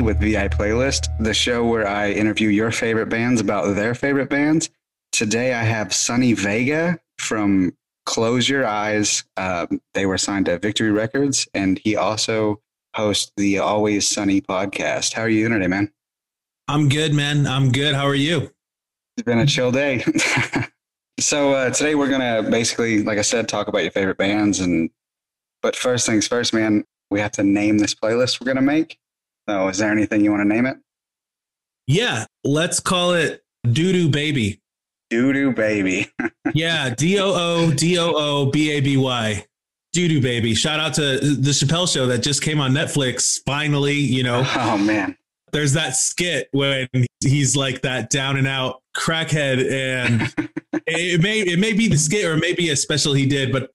With VI Playlist, the show where I interview your favorite bands about their favorite bands. Today I have Sonny Vega from Close Your Eyes. They were signed to Victory Records, and he also hosts the Always Sunny podcast. How are you today, man? I'm good, man. I'm good. How are you? It's been a chill day. So today we're going to basically, like I said, talk about your favorite bands. But first things first, man, we have to name this playlist we're going to make. So is there anything you want to name it? Yeah, let's call it Doo-Doo Baby. Doo-Doo Baby. Yeah, Doo-Doo Baby. Doo-Doo Baby. Shout out to the Chappelle Show that just came on Netflix. Finally, you know. Oh, man. There's that skit when he's like that down and out crackhead. And it may be the skit, or it may be a special he did. But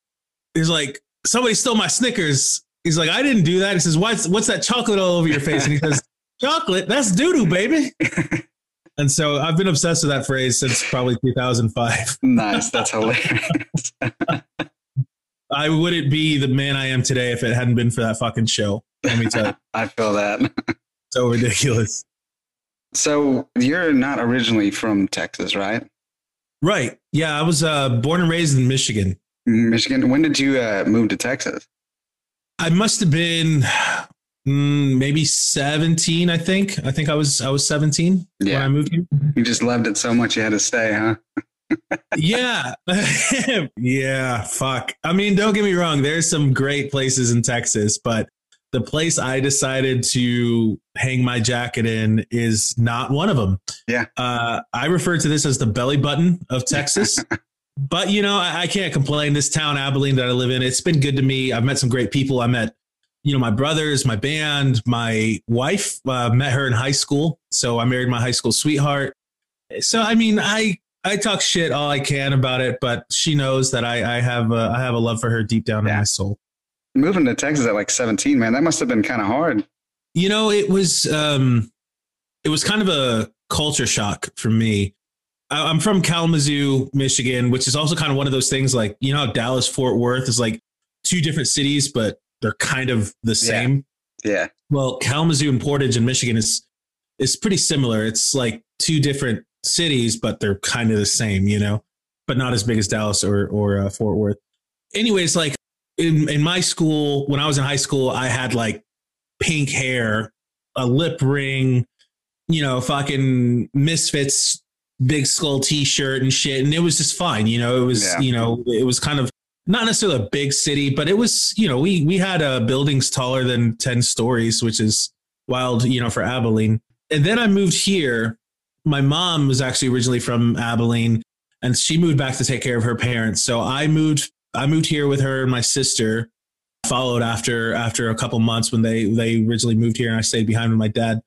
there's like, somebody stole my Snickers. He's like, I didn't do that. He says, what's that chocolate all over your face? And he says, chocolate? That's doo-doo, baby. And so I've been obsessed with that phrase since probably 2005. Nice. That's hilarious. I wouldn't be the man I am today if it hadn't been for that fucking show. Let me tell you. I feel that. So ridiculous. So you're not originally from Texas, right? Right. Yeah. I was born and raised in Michigan. Michigan. When did you move to Texas? I must have been maybe 17, I think. I was 17 when I moved here. You just loved it so much you had to stay, huh? Yeah. Yeah, fuck. I mean, don't get me wrong. There's some great places in Texas, but the place I decided to hang my jacket in is not one of them. Yeah. I refer to this as the belly button of Texas. But, you know, I can't complain. This town, Abilene, that I live in, it's been good to me. I've met some great people. I met, you know, my brothers, my band, my wife, met her in high school. So I married my high school sweetheart. So, I mean, I talk shit all I can about it, but she knows that I have a love for her deep down in my soul. Moving to Texas at like 17, man, that must have been kind of hard. You know, it was kind of a culture shock for me. I'm from Kalamazoo, Michigan, which is also kind of one of those things like, you know, how Dallas, Fort Worth is like two different cities, but they're kind of the same. Yeah. Well, Kalamazoo and Portage in Michigan is pretty similar. It's like two different cities, but they're kind of the same, you know, but not as big as Dallas or Fort Worth. Anyways, like in my school, when I was in high school, I had like pink hair, a lip ring, you know, fucking Misfits, big skull t-shirt and shit. And it was just fine. You know, it was kind of not necessarily a big city, but it was, you know, we had buildings taller than 10 stories, which is wild, you know, for Abilene. And then I moved here. My mom was actually originally from Abilene and she moved back to take care of her parents. So I moved here with her, and my sister followed after a couple months when they originally moved here, and I stayed behind with my dad.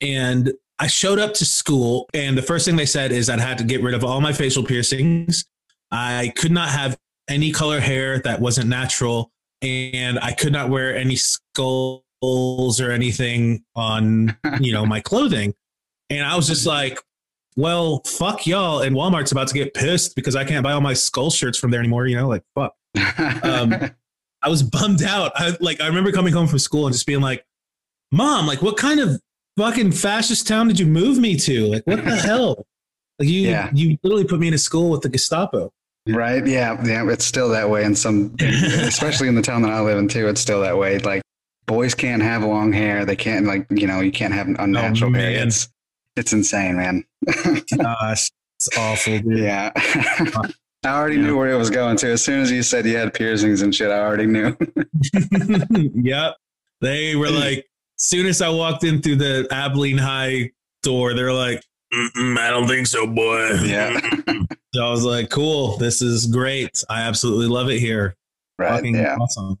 And I showed up to school, and the first thing they said is I'd had to get rid of all my facial piercings. I could not have any color hair that wasn't natural, and I could not wear any skulls or anything on, you know, my clothing. And I was just like, well, fuck y'all. And Walmart's about to get pissed because I can't buy all my skull shirts from there anymore. You know, like, fuck. I was bummed out. I remember coming home from school and just being like, Mom, like, what kind of fucking fascist town did you move me to? Like, what the hell? Like, you literally put me in a school with the Gestapo. Right. Yeah. It's still that way in some, especially in the town that I live in too. It's still that way. Like, boys can't have long hair. They can't, like, you know, you can't have unnatural hair. It's insane, man. Gosh, it's awful, dude. Yeah. I already knew where it was going to. As soon as you said you had piercings and shit, I already knew. Yep. They were like, as soon as I walked in through the Abilene High door, they're like, I don't think so, boy. Yeah. So I was like, cool. This is great. I absolutely love it here. Right. Fucking awesome.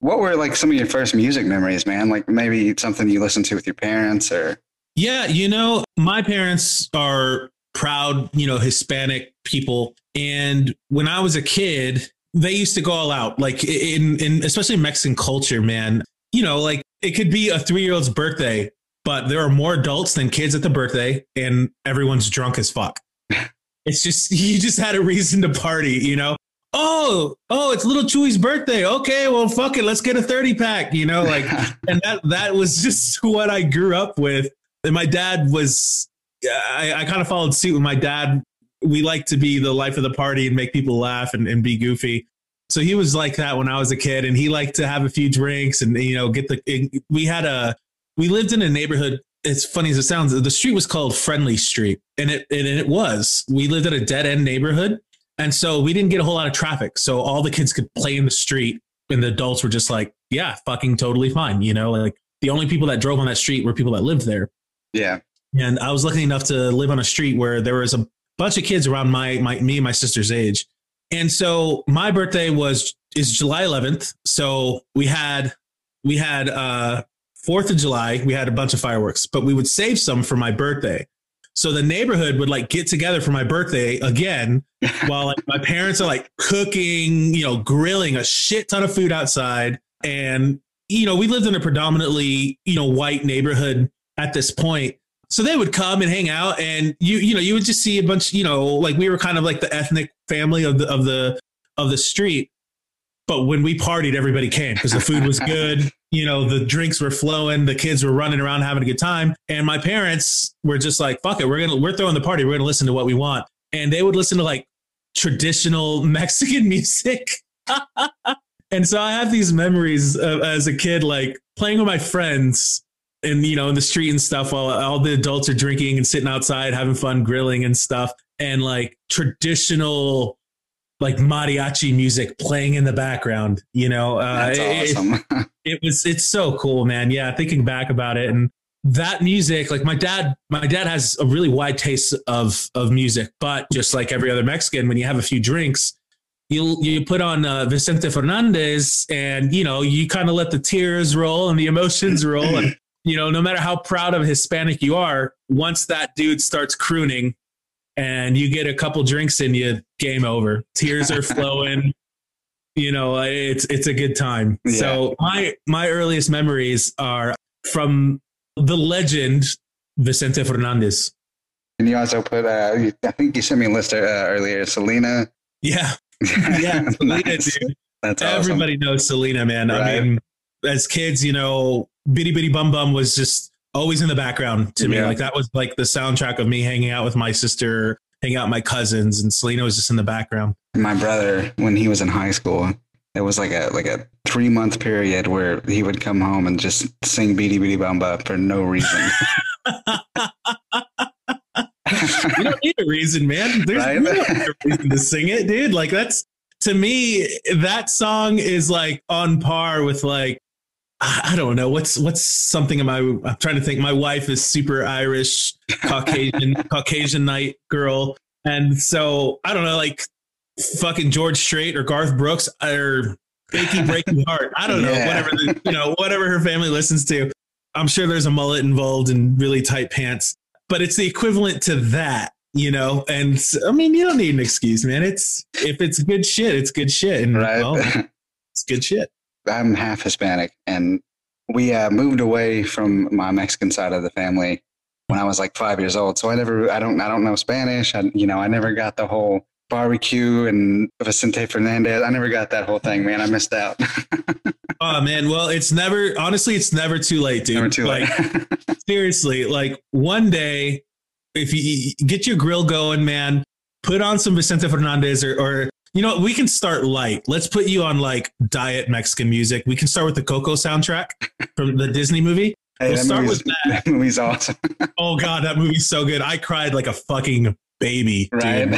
What were like some of your first music memories, man? Like maybe something you listened to with your parents or. Yeah. You know, my parents are proud, you know, Hispanic people. And when I was a kid, they used to go all out, like in especially Mexican culture, man, you know, like it could be a 3-year-old's birthday, but there are more adults than kids at the birthday and everyone's drunk as fuck. It's just, you just had a reason to party, you know? Oh, it's little Chewy's birthday. Okay, well, fuck it. Let's get a 30 pack, you know, like, and that was just what I grew up with. And my dad was, I kind of followed suit with my dad. We like to be the life of the party and make people laugh and be goofy. So he was like that when I was a kid, and he liked to have a few drinks and, you know, we lived in a neighborhood. It's funny as it sounds. The street was called Friendly Street, and it was. We lived at a dead end neighborhood. And so we didn't get a whole lot of traffic. So all the kids could play in the street and the adults were just like, yeah, fucking totally fine. You know, like the only people that drove on that street were people that lived there. Yeah. And I was lucky enough to live on a street where there was a bunch of kids around me and my sister's age. And so my birthday is July 11th. So we had 4th of July. We had a bunch of fireworks, but we would save some for my birthday. So the neighborhood would like get together for my birthday again, while like, my parents are like cooking, you know, grilling a shit ton of food outside. And, you know, we lived in a predominantly, you know, white neighborhood at this point. So they would come and hang out and you would just see a bunch, you know, like we were kind of like the ethnic family of the street. But when we partied, everybody came because the food was good. You know, the drinks were flowing. The kids were running around having a good time. And my parents were just like, fuck it. We're throwing the party. We're going to listen to what we want. And they would listen to like traditional Mexican music. And so I have these memories of, as a kid, like playing with my friends and, you know, in the street and stuff while all the adults are drinking and sitting outside, having fun, grilling and stuff. And like traditional like mariachi music playing in the background, you know, that's awesome. It's so cool, man. Yeah. Thinking back about it and that music, like my dad has a really wide taste of music, but just like every other Mexican, when you have a few drinks, you put on Vicente Fernández and, you know, you kind of let the tears roll and the emotions roll. And, you know, no matter how proud of Hispanic you are, once that dude starts crooning, and you get a couple drinks in you, game over. Tears are flowing. You know, it's a good time. Yeah. So my earliest memories are from the legend, Vicente Fernández. And you also put, I think you sent me a list earlier, Selena. Yeah. Yeah, Selena, nice. Dude. That's awesome. Everybody knows Selena, man. Right. I mean, as kids, you know, Bitty Bitty Bum Bum was just always in the background to me. Like that was like the soundtrack of me hanging out with my sister, hanging out with my cousins, and Selena was just in the background. My brother, when he was in high school, there was like a 3-month period where he would come home and just sing Beady Beady Bamba for no reason. You don't need a reason, man. There's right? No reason to sing it, dude. Like that's, to me, that song is like on par with like, I don't know. What's something I'm trying to think. My wife is super Irish, Caucasianite girl. And so I don't know, like fucking George Strait or Garth Brooks or Achy Breaking Heart. I don't know, whatever her family listens to. I'm sure there's a mullet involved and really tight pants, but it's the equivalent to that, you know? And I mean, you don't need an excuse, man. If it's good shit, it's good shit. And right. Well, it's good shit. I'm half Hispanic, and we moved away from my Mexican side of the family when I was like 5 years old. So I don't know Spanish. I never got the whole barbecue and Vicente Fernandez. I never got that whole thing, man. I missed out. Oh man. Well, it's never too late, dude. Never too late. Like, seriously, like one day, if you get your grill going, man, put on some Vicente Fernandez or you know, we can start light. Let's put you on like diet Mexican music. We can start with the Coco soundtrack from the Disney movie. Hey, we'll start with that. That movie's awesome. Oh God, that movie's so good. I cried like a fucking baby. Right.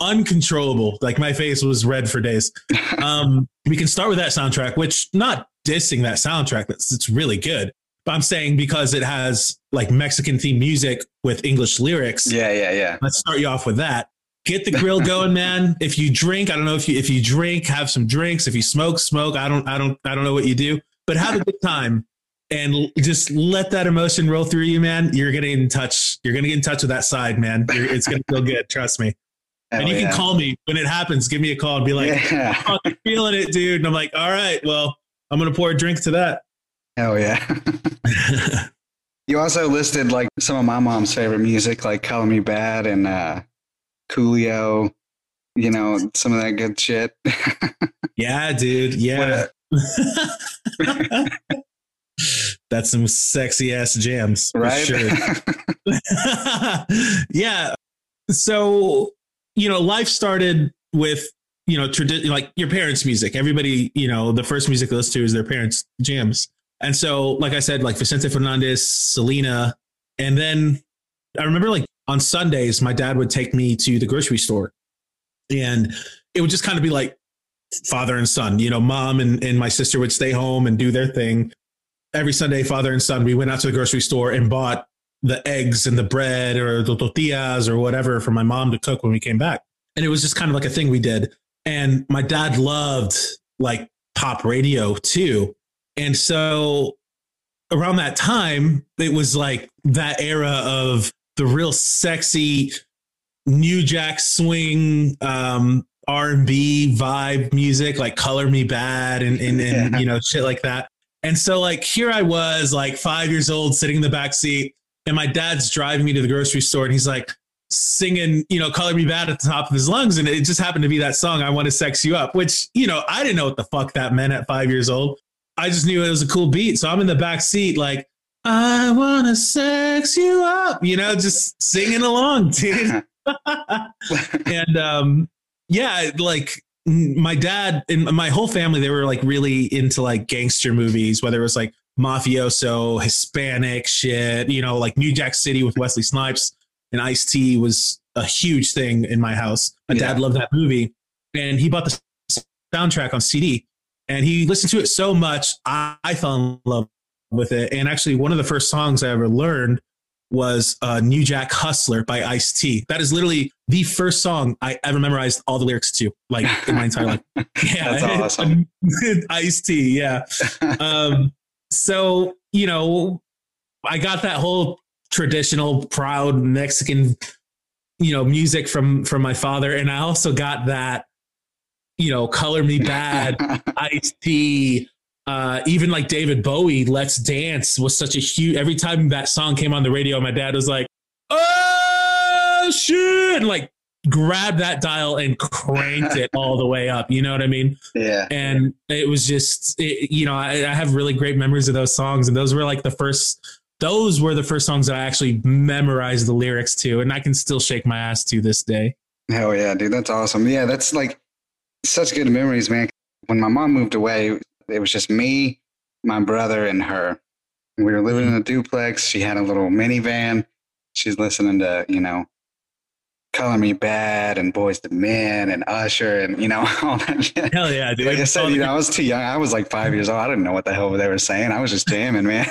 Uncontrollable. Like my face was red for days. We can start with that soundtrack, which not dissing that soundtrack. It's really good. But I'm saying because it has like Mexican themed music with English lyrics. Yeah. Let's start you off with that. Get the grill going, man. If you drink, I don't know if you drink, have some drinks. If you smoke. I don't know what you do, but have a good time. And just let that emotion roll through you, man. You're going to get in touch. You're going to get in touch with that side, man. It's going to feel good. Trust me. Hell, and you can call me when it happens. Give me a call and be like, oh, I'm feeling it, dude. And I'm like, all right, well, I'm going to pour a drink to that. Hell yeah. You also listed like some of my mom's favorite music, like Color Me Badd and Coolio, you know, some of that good shit. Yeah, dude. Yeah. That's some sexy ass jams, right? Sure. Yeah. So, you know, life started with, you know, like your parents' music. Everybody, you know, the first music they listen to is their parents' jams. And so, like I said, like Vicente Fernandez, Selena. And then I remember like on Sundays, my dad would take me to the grocery store and it would just kind of be like father and son, you know, mom and my sister would stay home and do their thing. Every Sunday, father and son, we went out to the grocery store and bought the eggs and the bread or the tortillas or whatever for my mom to cook when we came back. And it was just kind of like a thing we did. And my dad loved like pop radio too. And so around that time, it was like that era of the real sexy New Jack Swing, R&B vibe music, like Color Me Badd and you know, shit like that. And so like here I was like 5 years old sitting in the back seat and my dad's driving me to the grocery store and he's like singing, you know, Color Me Badd at the top of his lungs. And it just happened to be that song, I Want to Sex You Up, which, you know, I didn't know what the fuck that meant at 5 years old. I just knew it was a cool beat. So I'm in the back seat like, I want to sex you up, you know, just singing along, dude. And yeah, like my dad and my whole family, they were like really into like gangster movies, whether it was like mafioso, Hispanic shit, you know, like New Jack City with Wesley Snipes and Ice-T was a huge thing in my house. My dad loved that movie and he bought the soundtrack on CD and he listened to it so much. I fell in love with it. And actually one of the first songs I ever learned was New Jack Hustler by Ice-T. That is literally the first song I ever memorized all the lyrics to, like in my entire life. Yeah, that's awesome. Ice-T, yeah. So, you know, I got that whole traditional, proud Mexican, you know, music from my father. And I also got that, you know, Color Me Badd, Ice-T, even like David Bowie, Let's Dance was such a huge, every time that song came on the radio, my dad was like, oh shit, and like grabbed that dial and cranked it all the way up. You know what I mean? Yeah. And it was just, you know, I have really great memories of those songs. And those were the first songs that I actually memorized the lyrics to. And I can still shake my ass to this day. Hell yeah, dude. That's awesome. Yeah. That's like such good memories, man. When my mom moved away, it was just me, my brother, and her. We were living in a duplex. She had a little minivan. She's listening to, you know, Color Me Badd and Boyz II Men and Usher and, you know, all that shit. Hell yeah, dude. Like I said, you know, I was too young. I was like 5 years old. I didn't know what the hell they were saying. I was just jamming, man.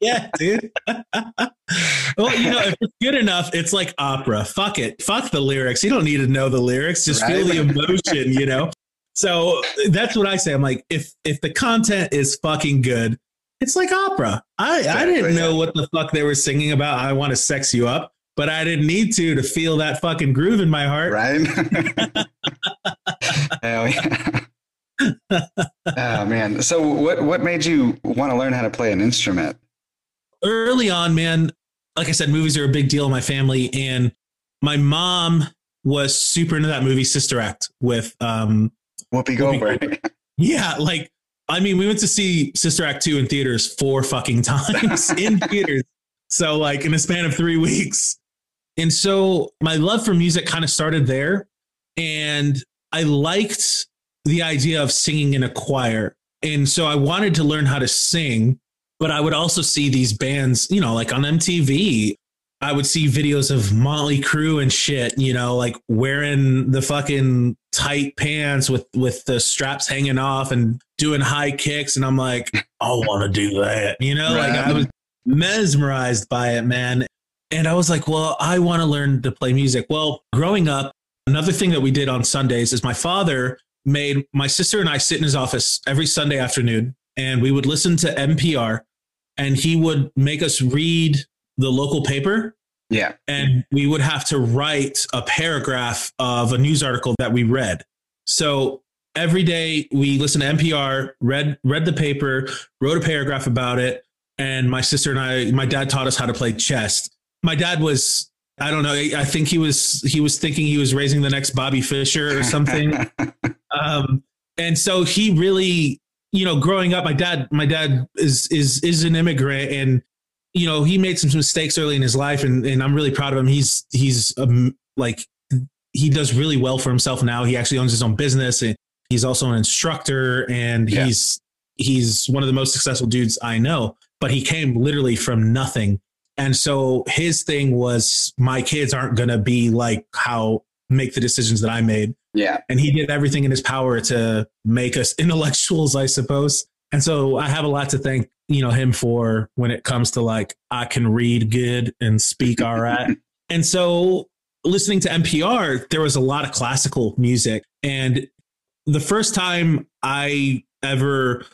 Yeah, dude. Well, you know, if it's good enough, it's like opera. Fuck it. Fuck the lyrics. You don't need to know the lyrics. Just feel the emotion, you know? So that's what I say. I'm like, if the content is fucking good, it's like opera. I didn't know what the fuck they were singing about. I Want to Sex You Up, but I didn't need to feel that fucking groove in my heart. Right. Hell yeah. Oh man. So what made you want to learn how to play an instrument? Early on, man, like I said, movies are a big deal in my family. And my mom was super into that movie, Sister Act with, Whoopi Goldberg. Yeah, like, I mean, we went to see Sister Act 2 in theaters 4 fucking times in theaters. So like in a span of 3 weeks. And so my love for music kind of started there. And I liked the idea of singing in a choir. And so I wanted to learn how to sing, But I would also see these bands, you know, like on MTV, I would see videos of Motley Crue and shit, you know, like wearing the fucking tight pants with the straps hanging off and doing high kicks. And I'm like, I want to do that. You know, right. Like I was mesmerized by it, man. And I was like, well, I want to learn to play music. Well, growing up, another thing that we did on Sundays is my father made my sister and I sit in his office every Sunday afternoon, and we would listen to NPR, and he would make us read the local paper. Yeah. And we would have to write a paragraph of a news article that we read. So every day we listened to NPR, read the paper, wrote a paragraph about it. And my sister and I, my dad taught us how to play chess. My dad was, I don't know, I think he was thinking he was raising the next Bobby Fischer or something. And so he really, you know, growing up, my dad is an immigrant, and, you know, he made some mistakes early in his life, and I'm really proud of him. He's like, he does really well for himself now. He actually owns his own business, and he's also an instructor, and yeah. he's one of the most successful dudes I know, but he came literally from nothing. And so his thing was, my kids aren't going to be like how make the decisions that I made. Yeah. And he did everything in his power to make us intellectuals, I suppose. And so I have a lot to thank, you know, him for when it comes to like, I can read good and speak. All right. And so listening to NPR, there was a lot of classical music. And the first time I ever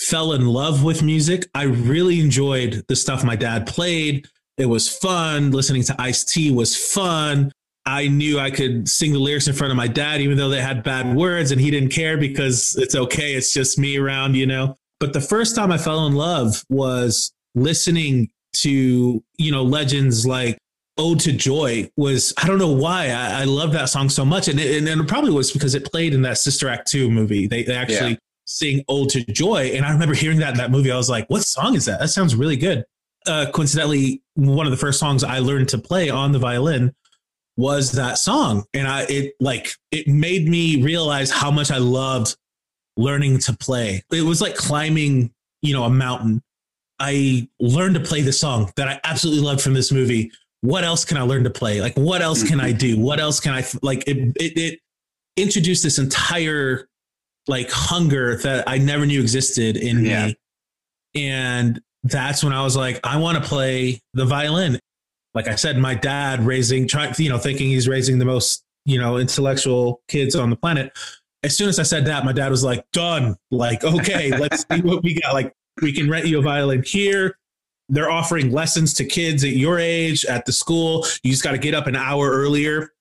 fell in love with music, I really enjoyed the stuff my dad played. It was fun. Listening to Ice-T was fun. I knew I could sing the lyrics in front of my dad, even though they had bad words, and he didn't care because it's okay. It's just me around, you know. But the first time I fell in love was listening to, you know, legends like Ode to Joy. Was, I don't know why I love that song so much. And it probably was because it played in that Sister Act 2 movie. They actually sing Ode to Joy. And I remember hearing that in that movie. I was like, what song is that? That sounds really good. Coincidentally, one of the first songs I learned to play on the violin was that song. And it made me realize how much I loved learning to play. It was like climbing, you know, a mountain. I learned to play the song that I absolutely loved from this movie. What else can I learn to play? Like, what else can I do? What else can I like? It introduced this entire like hunger that I never knew existed in me. And that's when I was like, I want to play the violin. Like I said, my dad thinking he's raising the most, you know, intellectual kids on the planet. As soon as I said that, my dad was like, done. Like, okay, let's see what we got. Like, we can rent you a violin here. They're offering lessons to kids at your age at the school. You just got to get up an hour earlier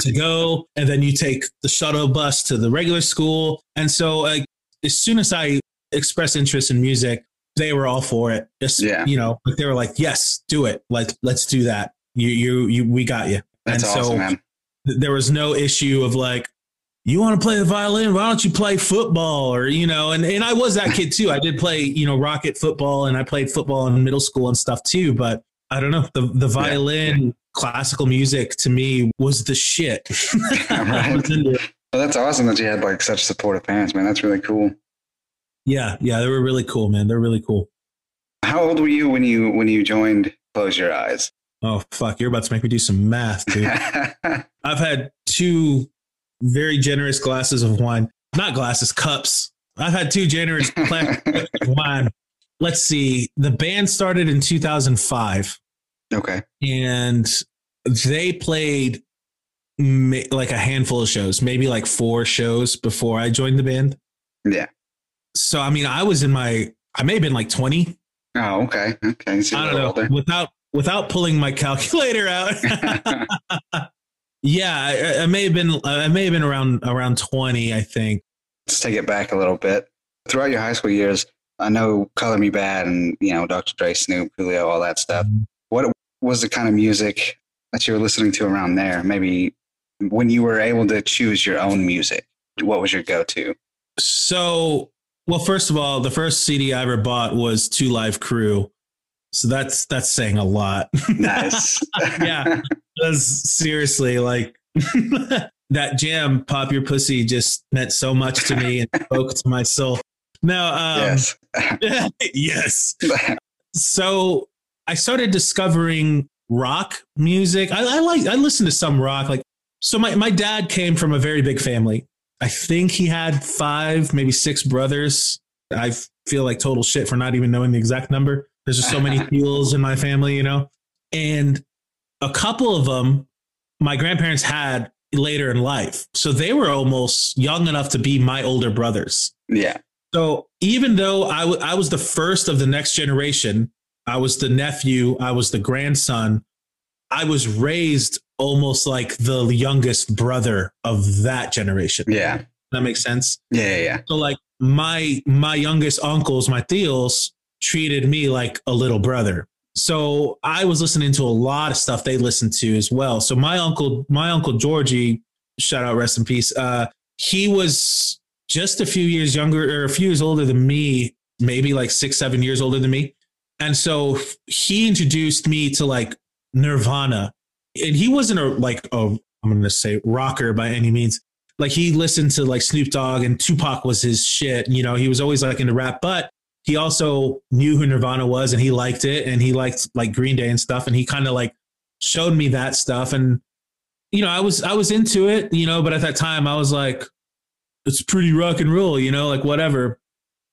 to go. And then you take the shuttle bus to the regular school. And so as soon as I expressed interest in music, they were all for it. Just, you know, they were like, yes, do it. Like, let's do that. We got you. That's and awesome, so man. There was no issue of like, you want to play the violin? Why don't you play football? Or, you know, and I was that kid too. I did play, you know, rocket football, and I played football in middle school and stuff too. But I don't know, the violin, classical music to me was the shit. Right. Well, that's awesome that you had like such supportive parents, man. That's really cool. Yeah. Yeah. They were really cool, man. They're really cool. How old were you when you joined Close Your Eyes? Oh, fuck. You're about to make me do some math, dude. I've had two very generous glasses of wine, not glasses, cups. I've had two generous glasses of wine. Let's see. The band started in 2005. Okay. And they played like a handful of shows, maybe like 4 shows before I joined the band. Yeah. So, I mean, I may have been like 20. Oh, okay. Okay. So I don't know. Without pulling my calculator out. Yeah. I may have been around 20, I think. Let's take it back a little bit. Throughout your high school years, I know Color Me Badd and, you know, Dr. Dre, Snoop, Coolio, all that stuff. What was the kind of music that you were listening to around there? Maybe when you were able to choose your own music, what was your go-to? So, well, first of all, the first CD I ever bought was 2 Live Crew. So that's saying a lot. Nice. Yeah. That's seriously like that jam, Pop Your Pussy, just meant so much to me and spoke to my soul. No. Yes. Yes. So I started discovering rock music. I listened to some rock. Like, so my dad came from a very big family. I think he had 5, maybe 6 brothers. I feel like total shit for not even knowing the exact number. There's just so many Heels in my family, you know? And a couple of them, my grandparents had later in life. So they were almost young enough to be my older brothers. Yeah. So even though I was the first of the next generation, I was the nephew, I was the grandson, I was raised almost like the youngest brother of that generation. Yeah. That makes sense? Yeah. So like my youngest uncles, my tíos, treated me like a little brother. So I was listening to a lot of stuff they listened to as well. So my uncle Georgie, shout out, rest in peace. He was just a few years older than me, maybe like 6-7 years older than me. And so he introduced me to like Nirvana, and he wasn't I'm going to say rocker by any means. Like he listened to like Snoop Dogg, and Tupac was his shit. You know, he was always like into rap, but he also knew who Nirvana was, and he liked it, and he liked like Green Day and stuff. And he kind of like showed me that stuff. And, you know, I was into it, you know, but at that time I was like, it's pretty rock and roll, you know, like whatever.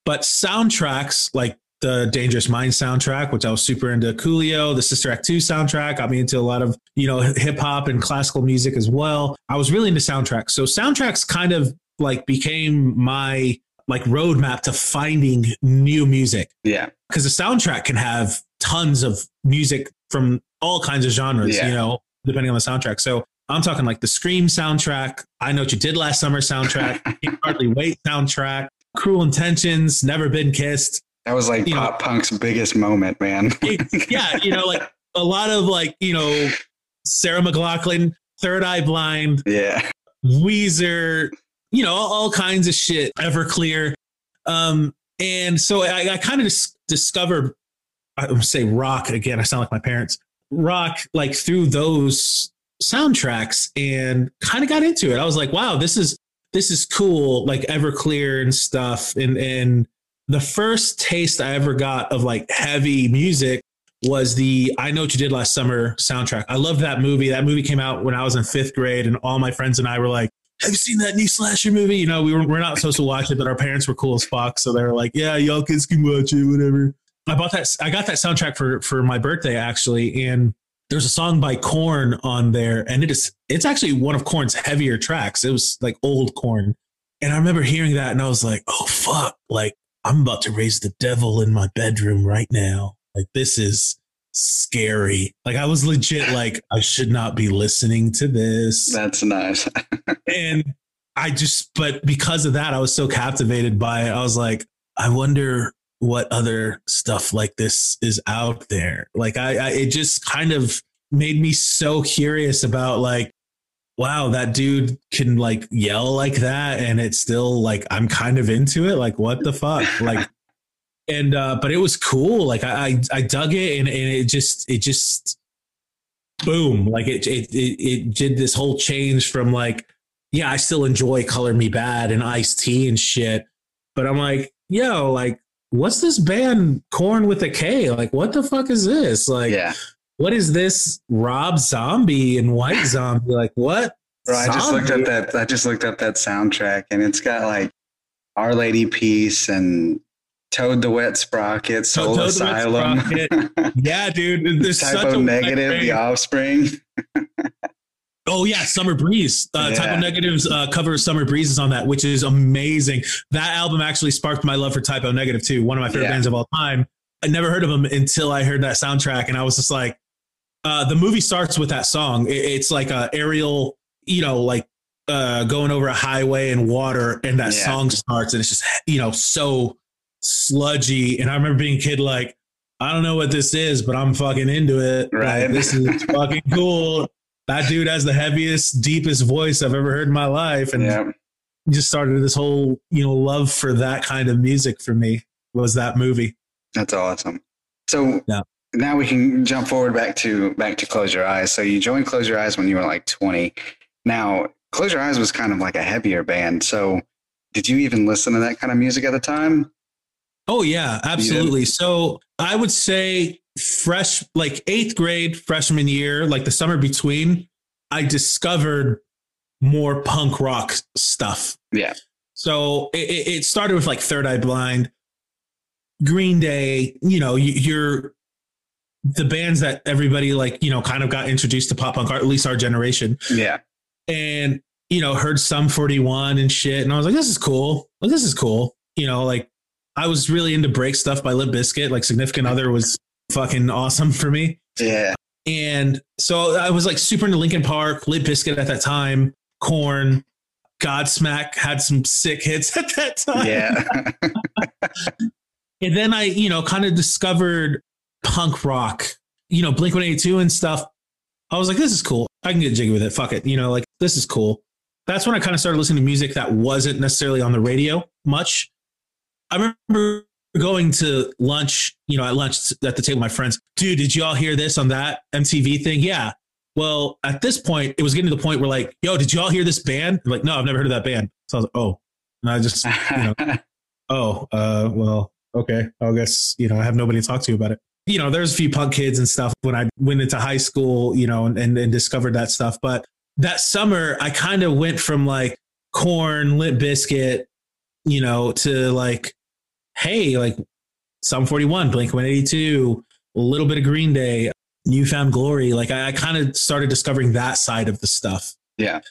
But soundtracks like the Dangerous Minds soundtrack, which I was super into, Coolio, the Sister Act 2 soundtrack, got me into a lot of, you know, hip hop and classical music as well. I was really into soundtracks. So soundtracks kind of like became my like roadmap to finding new music. Yeah. Because a soundtrack can have tons of music from all kinds of genres, you know, depending on the soundtrack. So I'm talking like the Scream soundtrack, I Know What You Did Last Summer soundtrack, Can't Hardly Wait soundtrack, Cruel Intentions, Never Been Kissed. That was like pop punk's biggest moment, man. Yeah. You know, like a lot of like, you know, Sarah McLachlan, Third Eye Blind. Yeah. Weezer. You know, all kinds of shit, Everclear. And so I kind of discovered, I would say rock again, I sound like my parents, rock like through those soundtracks, and kind of got into it. I was like, wow, this is cool, like Everclear and stuff. And the first taste I ever got of like heavy music was the I Know What You Did Last Summer soundtrack. I loved that movie. That movie came out when I was in 5th grade, and all my friends and I were like, have you seen that new slasher movie? You know, we're not supposed to watch it, but our parents were cool as fuck. So they were like, yeah, y'all kids can watch it, whatever. I got that soundtrack for my birthday, actually. And there's a song by Korn on there. And it's actually one of Korn's heavier tracks. It was like old Korn. And I remember hearing that and I was like, oh, fuck. Like, I'm about to raise the devil in my bedroom right now. Like, this is scary. Like I was legit like, I should not be listening to this. That's nice. And but because of that, I was so captivated by it. I was like, I wonder what other stuff like this is out there. Like it just kind of made me so curious about like, wow, that dude can like yell like that, and it's still like, I'm kind of into it. Like, what the fuck? Like, and, but it was cool. Like I dug it, and it just boom. Like it did this whole change from like, yeah, I still enjoy Color Me Badd and Ice-T and shit, but I'm like, yo, like, what's this band Korn with a K? Like, what the fuck is this? Like, What is this Rob Zombie and White Zombie? Like what? Bro, I just looked up that soundtrack, and it's got like Our Lady Peace and Toad the Wet Sprocket, Soul Asylum. Yeah, dude. There's Type O Negative, The Offspring. Oh, yeah, Summer Breeze. Type O Negative's cover of Summer Breeze is on that, which is amazing. That album actually sparked my love for Type O Negative, too. One of my favorite bands of all time. I never heard of them until I heard that soundtrack, and I was just like, the movie starts with that song. It's like a aerial, you know, like going over a highway and water, and that song starts, and it's just, you know, so sludgy. And I remember being a kid like, I don't know what this is, but I'm fucking into it. Right. Like, this is fucking cool. That dude has the heaviest, deepest voice I've ever heard in my life. And just started this whole, you know, love for that kind of music for me was that movie. That's awesome. So now we can jump forward back to Close Your Eyes. So you joined Close Your Eyes when you were like 20. Now Close Your Eyes was kind of like a heavier band. So did you even listen to that kind of music at the time? Oh yeah, absolutely. Yeah. So I would say fresh, like 8th grade, freshman year, like the summer between, I discovered more punk rock stuff. Yeah. So it started with like Third Eye Blind, Green Day, you know, you're the bands that everybody like, you know, kind of got introduced to pop punk, or at least our generation. Yeah. And, you know, heard Sum 41 and shit. And I was like, this is cool. Like, this is cool. You know, like I was really into break stuff by Limp Bizkit. Like Significant Other was fucking awesome for me. Yeah. And so I was like super into Linkin Park, Limp Bizkit at that time, Korn, Godsmack had some sick hits at that time. Yeah. And then I, you know, kind of discovered punk rock, you know, Blink 182 and stuff. I was like, this is cool. I can get jiggy with it. Fuck it. You know, like this is cool. That's when I kind of started listening to music that wasn't necessarily on the radio much. I remember going to lunch, you know, I lunched at the table with my friends. Dude, did you all hear this on that MTV thing? Yeah. Well, at this point, it was getting to the point where like, yo, did you all hear this band? I'm like, no, I've never heard of that band. So I was like, oh, and I just, you know, well, okay, I guess, you know, I have nobody to talk to about it. You know, there's a few punk kids and stuff when I went into high school, you know, and discovered that stuff. But that summer, I kind of went from like Korn, Limp Bizkit, you know, to like, hey, like Sum 41, Blink 182, a little bit of Green Day, Newfound Glory. Like I kind of started discovering that side of the stuff. Yeah.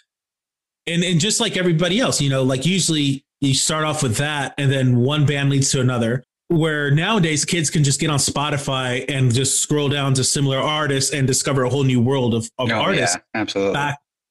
And just like everybody else, you know, like usually you start off with that and then one band leads to another, where nowadays kids can just get on Spotify and just scroll down to similar artists and discover a whole new world of artists. Yeah, absolutely.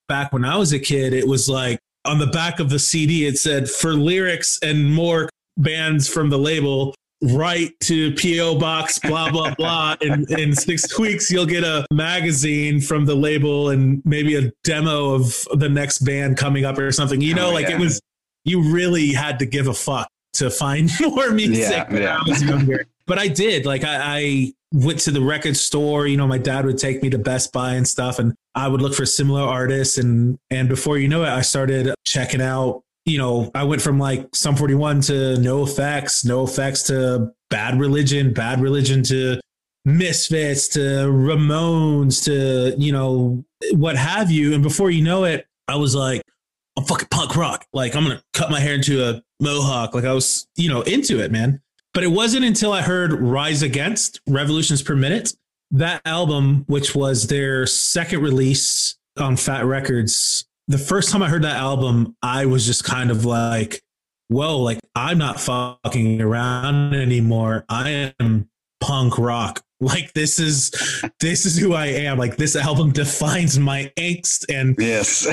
Back when I was a kid, it was like on the back of the CD, it said for lyrics and more bands from the label, write to P.O. Box, blah, blah, blah. In 6 weeks, you'll get a magazine from the label and maybe a demo of the next band coming up or something. You know, like it was, you really had to give a fuck to find more music when I was younger. But I did. Like I went to the record store, you know, my dad would take me to Best Buy and stuff, and I would look for similar artists. And before you know it, I started checking out, you know, I went from like Sum 41 to No Effects to Bad Religion to Misfits to Ramones to, you know, what have you. And before you know it, I was like, I'm fucking punk rock. Like I'm going to cut my hair into a mohawk. Like I was, you know, into it, man. But it wasn't until I heard Rise Against, Revolutions Per Minute, that album, which was their second release on Fat Records. The first time I heard that album, I was just kind of like, whoa, like I'm not fucking around anymore. I am punk rock. Like this is who I am. Like this album defines my angst and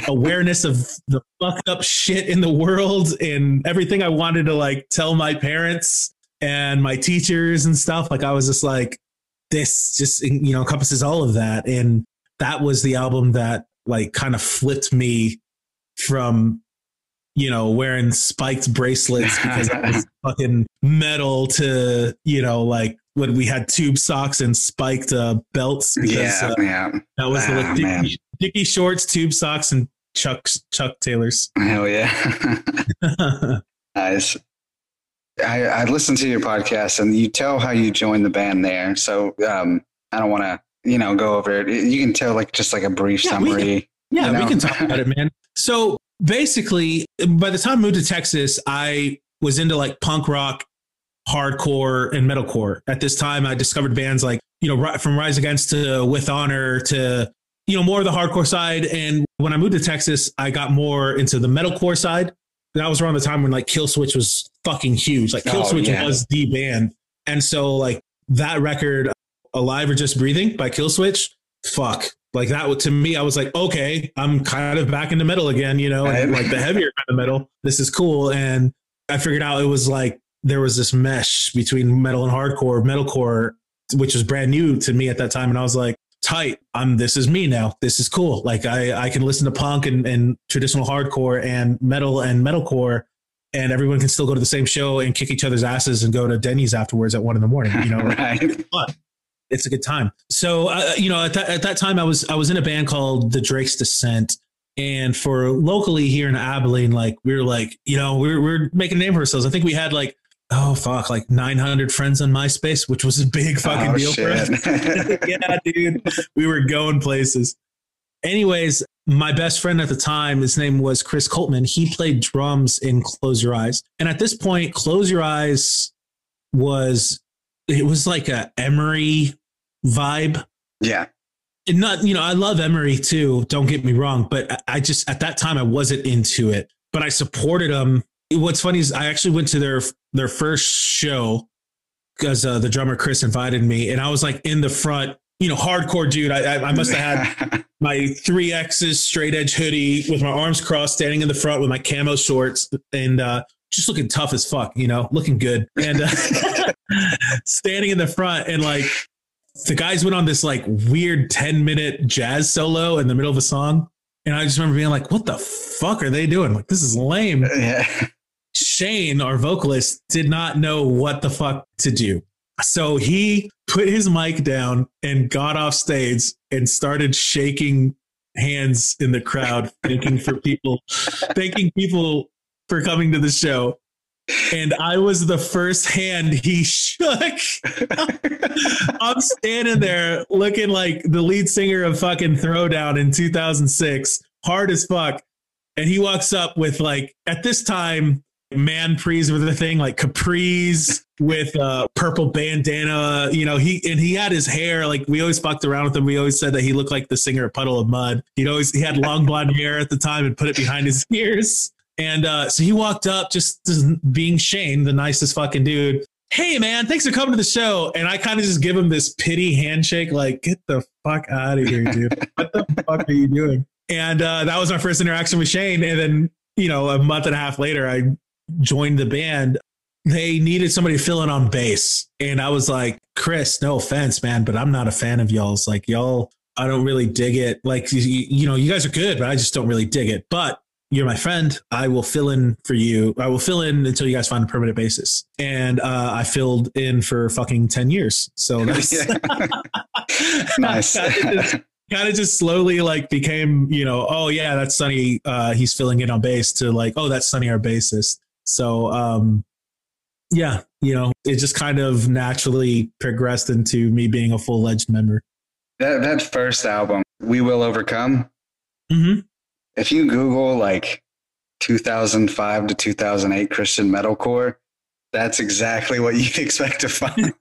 awareness of the fucked up shit in the world and everything I wanted to like tell my parents and my teachers and stuff. Like I was just like, this just, you know, encompasses all of that. And that was the album that like kind of flipped me from, you know, wearing spiked bracelets because I was fucking metal to, you know, like when we had tube socks and spiked belts because that was like Dickie shorts, tube socks, and Chuck Taylors. Hell yeah. Nice. I listened to your podcast and you tell how you joined the band there. So I don't want to, you know, go over it. You can tell like just like a brief summary. We can talk about it, man. So basically, by the time I moved to Texas, I was into like punk rock, hardcore, and metalcore. At this time, I discovered bands like, you know, from Rise Against to With Honor to, you know, more of the hardcore side. And when I moved to Texas, I got more into the metalcore side. That was around the time when like Killswitch was fucking huge. Like Killswitch was the band. And so like that record, Alive or Just Breathing by Killswitch, fuck. Like that to me, I was like, okay, I'm kind of back in the middle again, you know, and like the heavier kind of metal. This is cool. And I figured out it was like there was this mesh between metal and hardcore, metalcore, which was brand new to me at that time. And I was like, tight, this is me now. This is cool. Like I can listen to punk and traditional hardcore and metal and metalcore, and everyone can still go to the same show and kick each other's asses and go to Denny's afterwards at 1 a.m, you know, right? But it's a good time. So, you know, at that time I was in a band called The Drake's Descent. And for locally here in Abilene, like we were like, you know, we're making a name for ourselves. I think we had like oh fuck, like 900 friends on MySpace, which was a big fucking deal for us. Yeah, dude, we were going places. Anyways, my best friend at the time, his name was Chris Coltman. He played drums in Close Your Eyes. And at this point, Close Your Eyes was, it was like a Emery vibe. Yeah. And not, you know, I love Emery too, don't get me wrong, but I just, at that time I wasn't into it, but I supported them. What's funny is I actually went to their first show because the drummer Chris invited me, and I was like in the front, you know, hardcore dude. I must have had my 3X's straight edge hoodie with my arms crossed, standing in the front with my camo shorts, and just looking tough as fuck, you know, looking good, and standing in the front. And like the guys went on this like weird 10-minute jazz solo in the middle of a song. And I just remember being like, what the fuck are they doing? Like, this is lame. Yeah. Shane, our vocalist, did not know what the fuck to do. So he put his mic down and got off stage and started shaking hands in the crowd, thanking people for coming to the show. And I was the first hand he shook. I'm standing there looking like the lead singer of fucking Throwdown in 2006, hard as fuck. And he walks up with like, at this time, man prees were the thing, like capris with a purple bandana. You know, he had his hair, like we always fucked around with him. We always said that he looked like the singer of Puddle of Mud. He had long blonde hair at the time and put it behind his ears. And so he walked up just being Shane, the nicest fucking dude. Hey, man, thanks for coming to the show. And I kind of just give him this pity handshake, like, get the fuck out of here, dude. What the fuck are you doing? And that was my first interaction with Shane. And then, you know, a month and a half later, I joined the band. They needed somebody to fill in on bass. And I was like, Chris, no offense, man, but I'm not a fan of y'all's. Like, y'all, I don't really dig it. Like, you know, you guys are good, but I just don't really dig it. But you're my friend. I will fill in for you. I will fill in until you guys find a permanent basis. And I filled in for fucking 10 years. So that's nice. kind of just slowly like became, you know, oh yeah, that's Sonny. He's filling in on bass, to like, oh, that's Sonny, our bassist. So yeah, you know, it just kind of naturally progressed into me being a full-fledged member. That first album, We Will Overcome. Mm-hmm. If you Google like 2005 to 2008 Christian metalcore, that's exactly what you'd expect to find.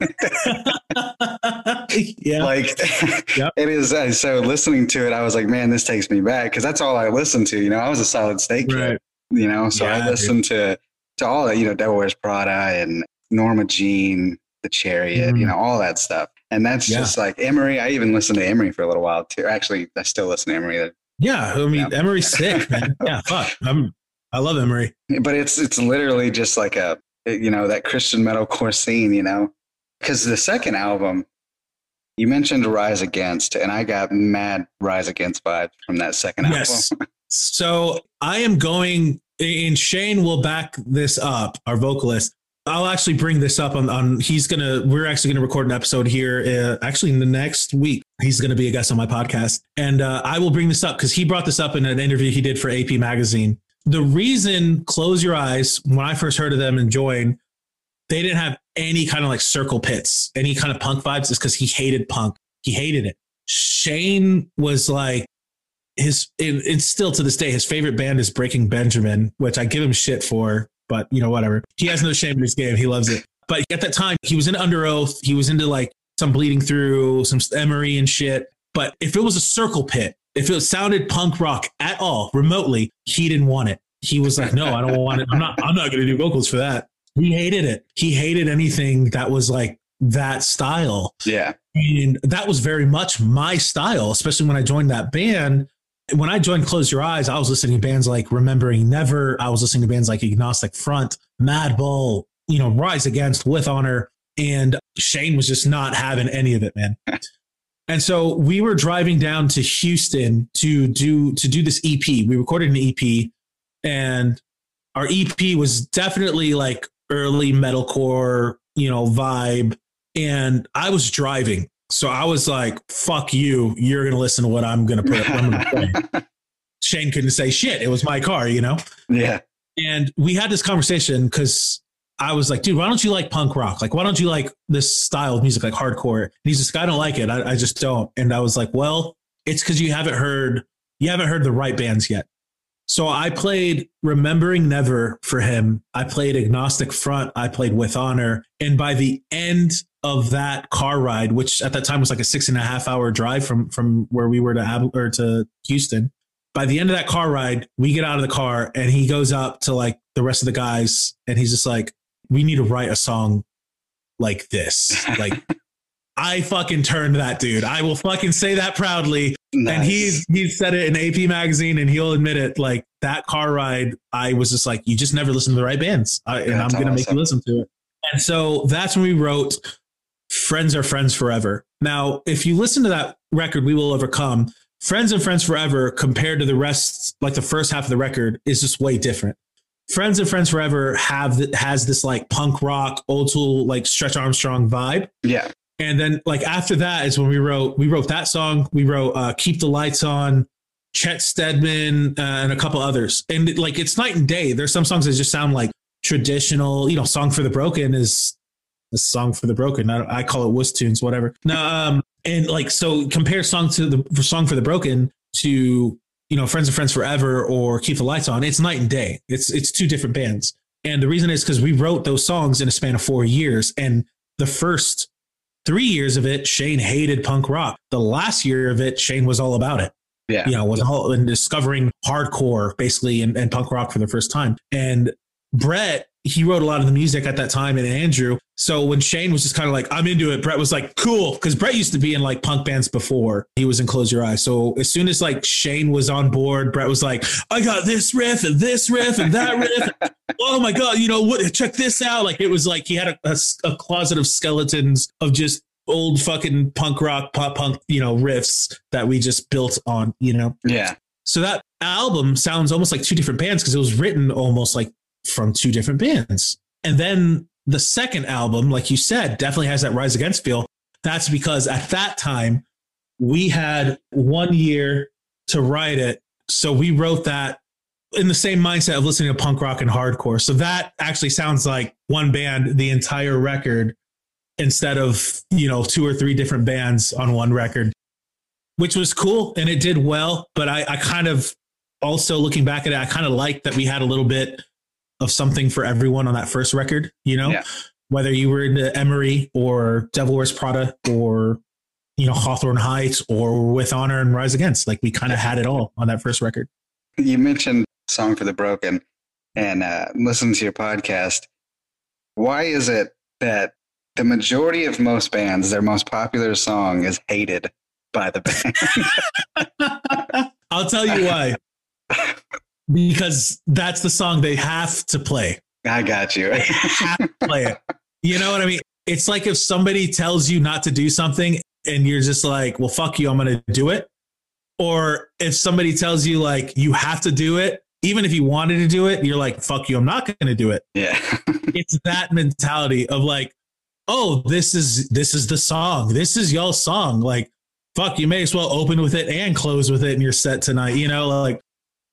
Yeah. Like, yep. It is. So listening to it, I was like, man, this takes me back. Cause that's all I listened to, you know, I was a Solid State kid, right. You know? So yeah, I listened to all that, you know, Devil Wears Prada and Norma Jean, The Chariot, you know, all that stuff. And that's just like Emery. I even listened to Emery for a little while too. Actually, I still listen to Emery. Yeah, I mean, Emery's sick, man. Yeah, fuck. I love Emery. But it's literally just like a, you know, that Christian metalcore scene, you know? Because the second album, you mentioned Rise Against, and I got mad Rise Against vibes from that second album. So I am going, and Shane will back this up, our vocalist. I'll actually bring this up on we're actually going to record an episode here. Actually in the next week, he's going to be a guest on my podcast. And I will bring this up because he brought this up in an interview he did for AP Magazine. The reason Close Your Eyes, when I first heard of them and joined, they didn't have any kind of like circle pits, any kind of punk vibes, is because he hated punk. He hated it. Shane was like, and still to this day, his favorite band is Breaking Benjamin, which I give him shit for. But, you know, whatever. He has no shame in his game. He loves it. But at that time, he was in Under Oath. He was into like some Bleeding Through, some Emery and shit. But if it was a circle pit, if it sounded punk rock at all, remotely, he didn't want it. He was like, no, I don't want it. I'm not going to do vocals for that. He hated it. He hated anything that was like that style. Yeah. And that was very much my style, especially when I joined that band. When I joined Close Your Eyes, I was listening to bands like Remembering Never. I was listening to bands like Agnostic Front, Madball, you know, Rise Against, With Honor. And Shane was just not having any of it, man. And so we were driving down to Houston to do this EP. We recorded an EP, and our EP was definitely like early metalcore, you know, vibe. And I was driving. So I was like, fuck you. You're going to listen to what I'm going to put up. Shane couldn't say shit. It was my car, you know? Yeah. And we had this conversation because I was like, dude, why don't you like punk rock? Like, why don't you like this style of music, like hardcore? And he's just like, I don't like it. I just don't. And I was like, well, it's because you haven't heard the right bands yet. So I played Remembering Never for him. I played Agnostic Front. I played With Honor. And by the end of that car ride, which at that time was like a 6.5 hour drive from where we were to Houston. By the end of that car ride, we get out of the car and he goes up to like the rest of the guys and he's just like, we need to write a song like this. Like, I fucking turned that dude. I will fucking say that proudly. Nice. And he said it in AP Magazine and he'll admit it. Like, that car ride, I was just like, you just never listen to the right bands. And I'm going to make you listen to it. And so that's when we wrote Friends Are Friends Forever. Now, if you listen to that record, We Will Overcome, Friends and Friends Forever compared to the rest, like the first half of the record, is just way different. Friends and Friends Forever has this like punk rock, old school, like Stretch Armstrong vibe. Yeah. And then like after that is when we wrote that song. We wrote Keep the Lights On, Chet Stedman, and a couple others. And like, it's night and day. There's some songs that just sound like traditional, you know, Song for the Broken is a song for the broken. I call it wuss tunes, whatever. No, and like, so compare Song for the Broken to, you know, Friends and Friends Forever or Keep the Lights On. It's night and day. It's two different bands. And the reason is because we wrote those songs in a span of 4 years. And the first 3 years of it, Shane hated punk rock. The last year of it, Shane was all about it. Yeah. You know, was all in discovering hardcore basically and punk rock for the first time. And Brett, he wrote a lot of the music at that time, and Andrew. So when Shane was just kind of like, I'm into it, Brett was like, cool. Because Brett used to be in like punk bands before he was in Close Your Eyes. So as soon as like Shane was on board, Brett was like, I got this riff and that riff. Oh my God, you know what? Check this out. Like, it was like he had a closet of skeletons of just old fucking punk rock, pop punk, you know, riffs that we just built on, you know? Yeah. So that album sounds almost like two different bands because it was written almost like from two different bands. And then the second album, like you said, definitely has that Rise Against feel. That's because at that time we had 1 year to write it. So we wrote that in the same mindset of listening to punk rock and hardcore. So that actually sounds like one band, the entire record, instead of, you know, two or three different bands on one record, which was cool. And it did well, but I kind of also, looking back at it, I kind of liked that we had a little bit of something for everyone on that first record, you know, yeah. Whether you were into Emery or Devil Wears Prada or, you know, Hawthorne Heights or With Honor and Rise Against, like we kind of had it all on that first record. You mentioned Song for the Broken and listening to your podcast. Why is it that the majority of most bands, their most popular song is hated by the band? I'll tell you why. Because that's the song they have to play. I got you. They have to play it. You know what I mean? It's like if somebody tells you not to do something and you're just like, well, fuck you, I'm going to do it. Or if somebody tells you like, you have to do it, even if you wanted to do it, you're like, fuck you, I'm not going to do it. Yeah. It's that mentality of like, oh, this is the song. This is y'all's song. Like, fuck, you may as well open with it and close with it and you're set tonight. You know, like,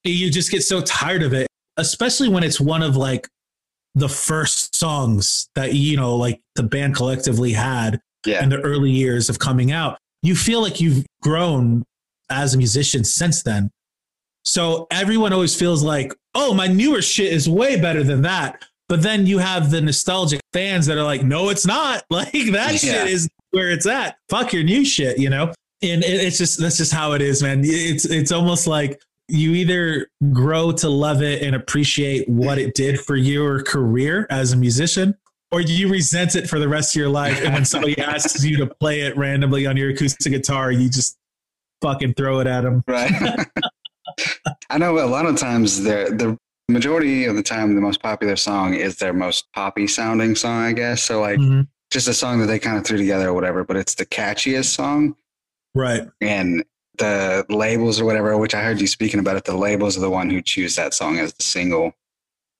you just get so tired of it, especially when it's one of like the first songs that, you know, like the band collectively had in the early years of coming out. You feel like you've grown as a musician since then. So everyone always feels like, oh, my newer shit is way better than that. But then you have the nostalgic fans that are like, no, it's not. Like that shit is where it's at. Fuck your new shit, you know? And it's just, that's just how it is, man. It's almost like, you either grow to love it and appreciate what it did for your career as a musician, or you resent it for the rest of your life. And when somebody asks you to play it randomly on your acoustic guitar, you just fucking throw it at them. Right. I know a lot of times the majority of the time, the most popular song is their most poppy sounding song, I guess. So like just a song that they kind of threw together or whatever, but it's the catchiest song. Right. And the labels or whatever, which I heard you speaking about it, the labels are the one who choose that song as the single,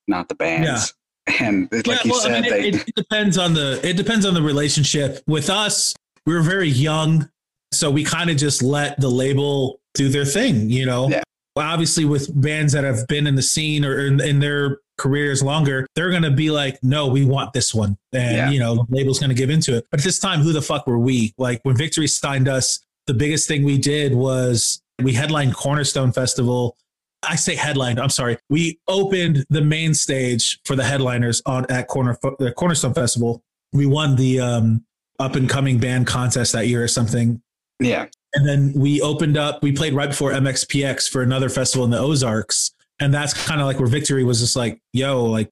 not the bands. Yeah. And like said, I mean, it depends on the relationship. With us, we were very young, so we kind of just let the label do their thing, you know. Yeah. Obviously, with bands that have been in the scene or in their careers longer, they're going to be like, no, we want this one. And, you know, the label's going to give into it. But at this time, who the fuck were we? Like, when Victory signed us, the biggest thing we did was we headlined Cornerstone Festival. I say headlined, I'm sorry. We opened the main stage for the headliners at Cornerstone Festival. We won the up-and-coming band contest that year or something. Yeah. And then we opened up, we played right before MXPX for another festival in the Ozarks. And that's kind of like where Victory was just like, yo, like,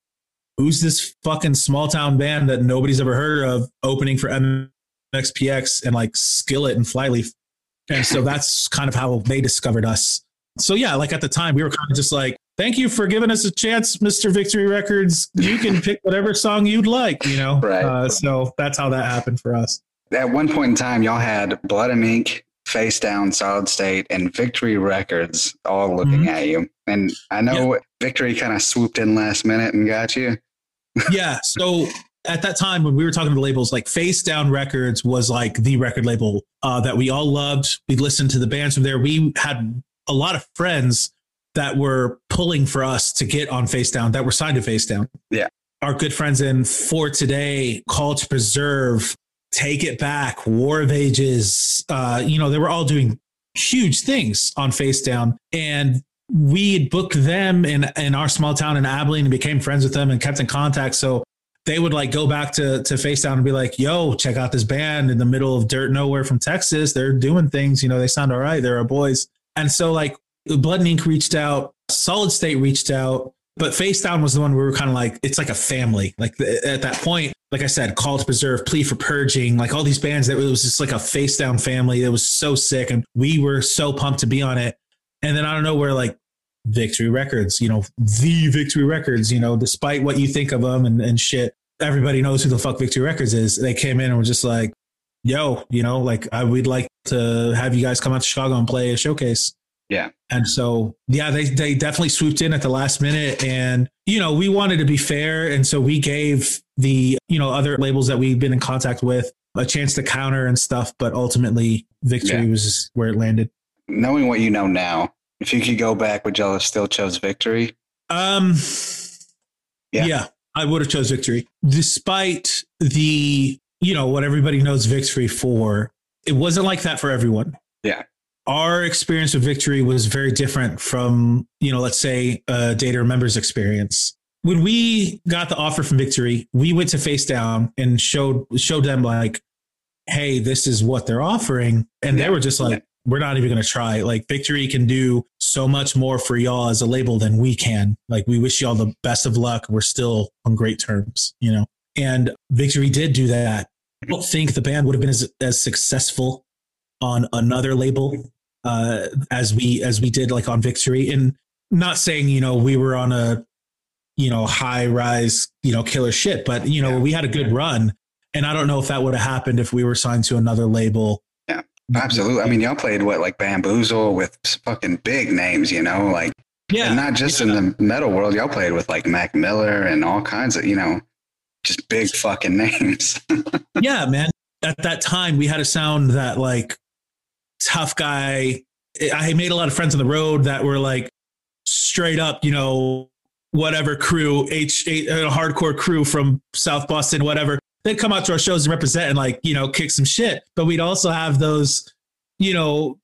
who's this fucking small town band that nobody's ever heard of opening for MXPX and like Skillet and Flyleaf? And so that's kind of how they discovered us. So yeah, like at the time we were kind of just like, thank you for giving us a chance, Mr. Victory Records. You can pick whatever song you'd like, you know? Right. So that's how that happened for us. At one point in time, y'all had Blood and Ink, Face Down, Solid State, and Victory Records all looking at you. And I know Victory kind of swooped in last minute and got you. Yeah. So at that time when we were talking to the labels, like Face Down Records was like the record label that we all loved. We listened to the bands from there. We had a lot of friends that were pulling for us to get on Face Down, that were signed to Face Down. Yeah. Our good friends in For Today, Call to Preserve, Take It Back, War of Ages. You know, they were all doing huge things on Face Down. And we had booked them in our small town in Abilene and became friends with them and kept in contact. So they would like go back to Face Down and be like, yo, check out this band in the middle of dirt nowhere from Texas. They're doing things, you know, they sound all right. They're our boys. And so like Blood and Ink reached out, Solid State reached out, but Face Down was the one where we were kind of like, it's like a family. Like at that point, like I said, Call to Preserve, Plea for Purging, like all these bands that it was just like a Face Down family. That was so sick. And we were so pumped to be on it. And then I don't know where like Victory Records, you know, the Victory Records, you know, despite what you think of them and shit, everybody knows who the fuck Victory Records is. They came in and were just like, yo, you know, like we'd like to have you guys come out to Chicago and play a showcase. Yeah. And so, yeah, they definitely swooped in at the last minute. And, you know, we wanted to be fair. And so we gave the, you know, other labels that we've been in contact with a chance to counter and stuff. But ultimately, Victory was where it landed. Knowing what you know now, if you could go back, would y'all have still chose Victory? Yeah, I would have chose Victory. Despite the, you know, what everybody knows Victory for, it wasn't like that for everyone. Yeah. Our experience with Victory was very different from, you know, let's say a Day to Remember's experience. When we got the offer from Victory, we went to Face Down and showed them like, hey, this is what they're offering. And they were just like, we're not even going to try. Like Victory can do so much more for y'all as a label than we can. Like we wish y'all the best of luck. We're still on great terms, you know, and Victory did do that. I don't think the band would have been as successful on another label as we did like on Victory. And not saying, you know, we were on a, you know, high rise, you know, killer shit, but you know, we had a good run, and I don't know if that would have happened if we were signed to another label. Yeah, absolutely. I mean, y'all played like Bamboozle with fucking big names, you know, like, and not just in the metal world, y'all played with like Mac Miller and all kinds of, you know, just big fucking names. Yeah, man. At that time we had a sound that like tough guy. I made a lot of friends on the road that were like straight up, you know, whatever crew, a hardcore crew from South Boston, whatever. They'd come out to our shows and represent and like, you know, kick some shit. But we'd also have those, you know,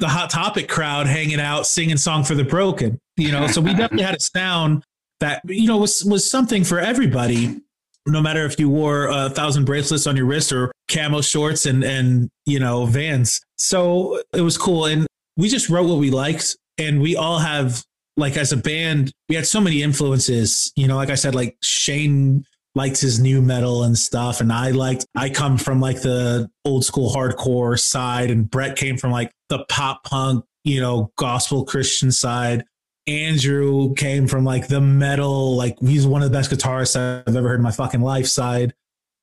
the Hot Topic crowd hanging out, singing Song for the Broken, you know? So we definitely had a sound that, you know, was something for everybody. No matter if you wore 1,000 bracelets on your wrist or camo shorts and, you know, Vans. So it was cool. And we just wrote what we liked. And we all have, like, as a band, we had so many influences, you know, like I said, like Shane likes his new metal and stuff. And I come from like the old school hardcore side, and Brett came from like the pop punk, you know, gospel Christian side. Andrew came from like the metal, like he's one of the best guitarists I've ever heard in my fucking life side,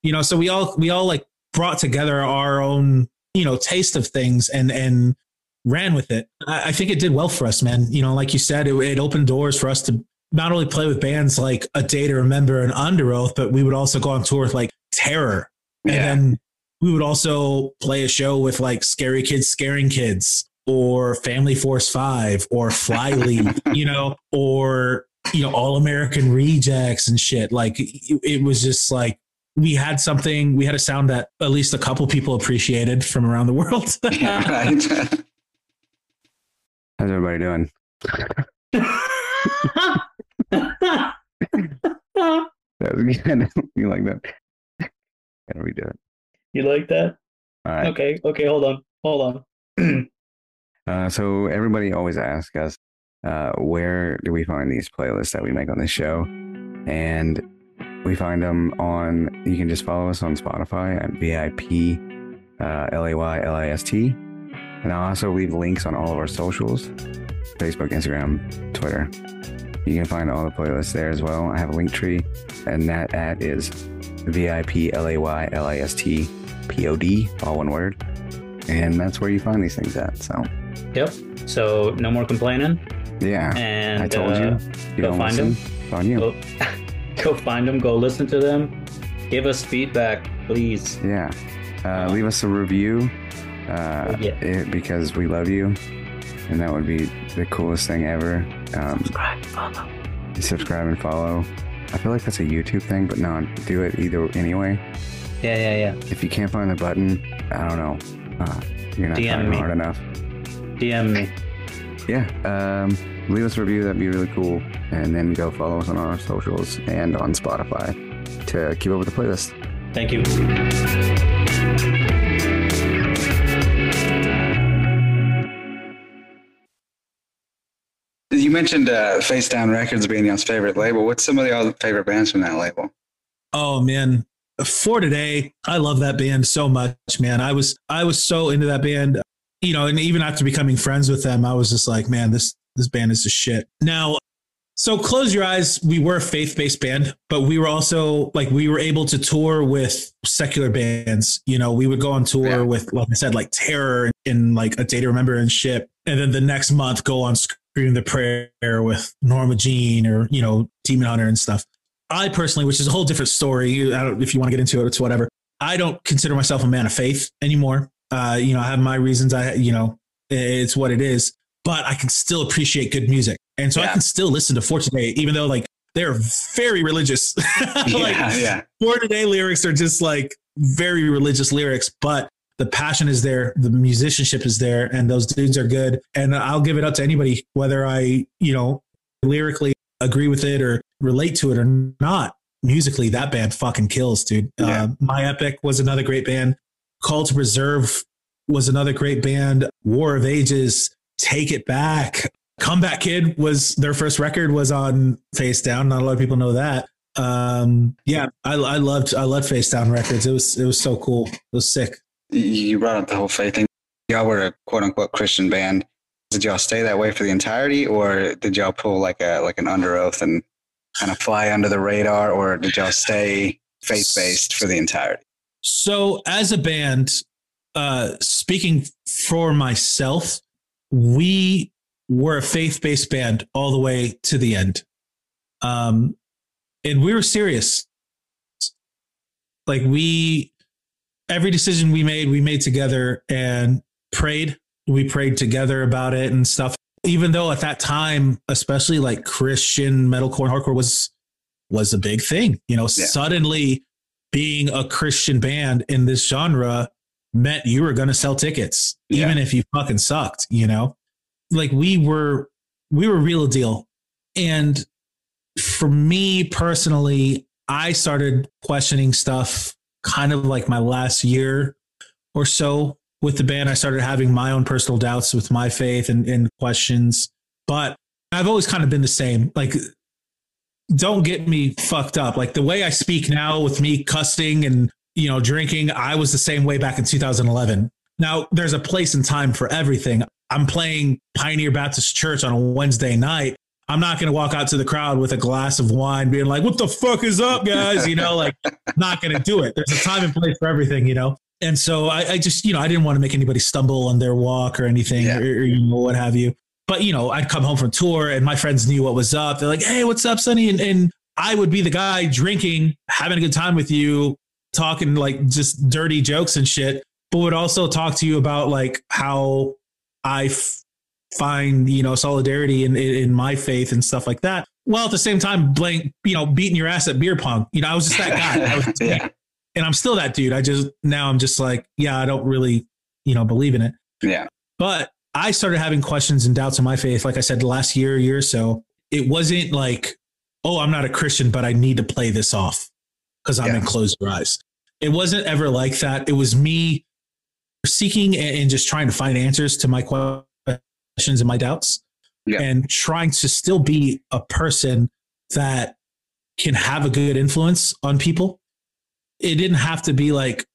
you know, so we all like brought together our own, you know, taste of things and ran with it. I think it did well for us, man. You know, like you said, it opened doors for us to not only play with bands like A Day to Remember and Under Oath, but we would also go on tour with like Terror. Yeah. And then we would also play a show with like Scary Kids Scaring Kids, or Family Force 5, or Flyleaf, you know, or you know, All-American Rejects and shit. Like, it was just like, we had a sound that at least a couple people appreciated from around the world. Yeah, right. How's everybody doing? That was good. You like that? Gotta redo it. You like that? All right. Okay. Hold on. So everybody always asks us, where do we find these playlists that we make on this show? And we find them on, you can just follow us on Spotify at VIP, LAYLIST. And I'll also leave links on all of our socials, Facebook, Instagram, Twitter. You can find all the playlists there as well. I have a Linktree, and that ad is VIPLAYLIST POD, all one word. And that's where you find these things at. So, yep. So no more complaining. Yeah. And I told you go find them. It's on you. Go find them. Go listen to them. Give us feedback, please. Yeah. Leave us a review. Because we love you. And that would be the coolest thing ever. Subscribe and follow. I feel like that's a YouTube thing, but no, do it either anyway. Yeah. If you can't find the button, I don't know. You're not trying hard enough. DM me. Yeah. Leave us a review. That'd be really cool. And then go follow us on our socials and on Spotify to keep up with the playlist. Thank you. You mentioned Face Down Records being y'all's favorite label. What's some of y'all's favorite bands from that label? Oh man, For Today, I love that band so much, man. I was so into that band, you know, and even after becoming friends with them, I was just like, man, this band is the shit. Now, so Close Your Eyes, we were a faith-based band, but we were also like, we were able to tour with secular bands. You know, we would go on tour with, like I said, like Terror and like A Day to Remember and shit. And then the next month go on Screaming the Prayer with Norma Jean or, you know, Demon Hunter and stuff. I personally, which is a whole different story, if you want to get into it, it's whatever. I don't consider myself a man of faith anymore. You know, I have my reasons. It's what it is, but I can still appreciate good music. And so I can still listen to For Today, even though like they're very religious. For Today lyrics are just like very religious lyrics, but the passion is there, the musicianship is there, and those dudes are good. And I'll give it up to anybody, whether I, you know, lyrically agree with it or relate to it or not. Musically, that band fucking kills, dude. Yeah. My Epic was another great band. Call to Preserve was another great band. War of Ages, Take It Back. Comeback Kid was their first record, was on Face Down. Not a lot of people know that. I loved Face Down Records. It was so cool. It was sick. You brought up the whole faith thing. Y'all were a quote unquote Christian band. Did y'all stay that way for the entirety, or did y'all pull like an under oath and kind of fly under the radar, or did y'all stay faith based for the entirety? So as a band, speaking for myself, we were a faith based band all the way to the end. And we were serious. Like every decision we made together and prayed. We prayed together about it and stuff. Even though at that time, especially like Christian metalcore and hardcore was a big thing. You know, Suddenly being a Christian band in this genre meant you were going to sell tickets, even if you fucking sucked, you know? Like we were real deal. And for me personally, I started questioning stuff kind of like my last year or so with the band. I started having my own personal doubts with my faith and questions, but I've always kind of been the same. Like, don't get me fucked up. Like the way I speak now with me cussing and, you know, drinking, I was the same way back in 2011. Now there's a place and time for everything. I'm playing Pioneer Baptist Church on a Wednesday night. I'm not going to walk out to the crowd with a glass of wine being like, what the fuck is up, guys? You know, like, not going to do it. There's a time and place for everything, you know? And so I just, you know, I didn't want to make anybody stumble on their walk or anything or you know, what have you. But, you know, I'd come home from tour and my friends knew what was up. They're like, hey, what's up, Sonny? And I would be the guy drinking, having a good time with you, talking like just dirty jokes and shit, but would also talk to you about like how I find, you know, solidarity in my faith and stuff like that. Well, at the same time, Blink, you know, beating your ass at beer pong. You know, I was just that guy. Yeah. And I'm still that dude. I'm just like, yeah, I don't really, you know, believe in it. Yeah. But I started having questions and doubts in my faith. Like I said, the last year or so, it wasn't like, oh, I'm not a Christian, but I need to play this off because I'm in Close Your Eyes. It wasn't ever like that. It was me seeking and just trying to find answers to my questions and my doubts, and trying to still be a person that can have a good influence on people. It didn't have to be like,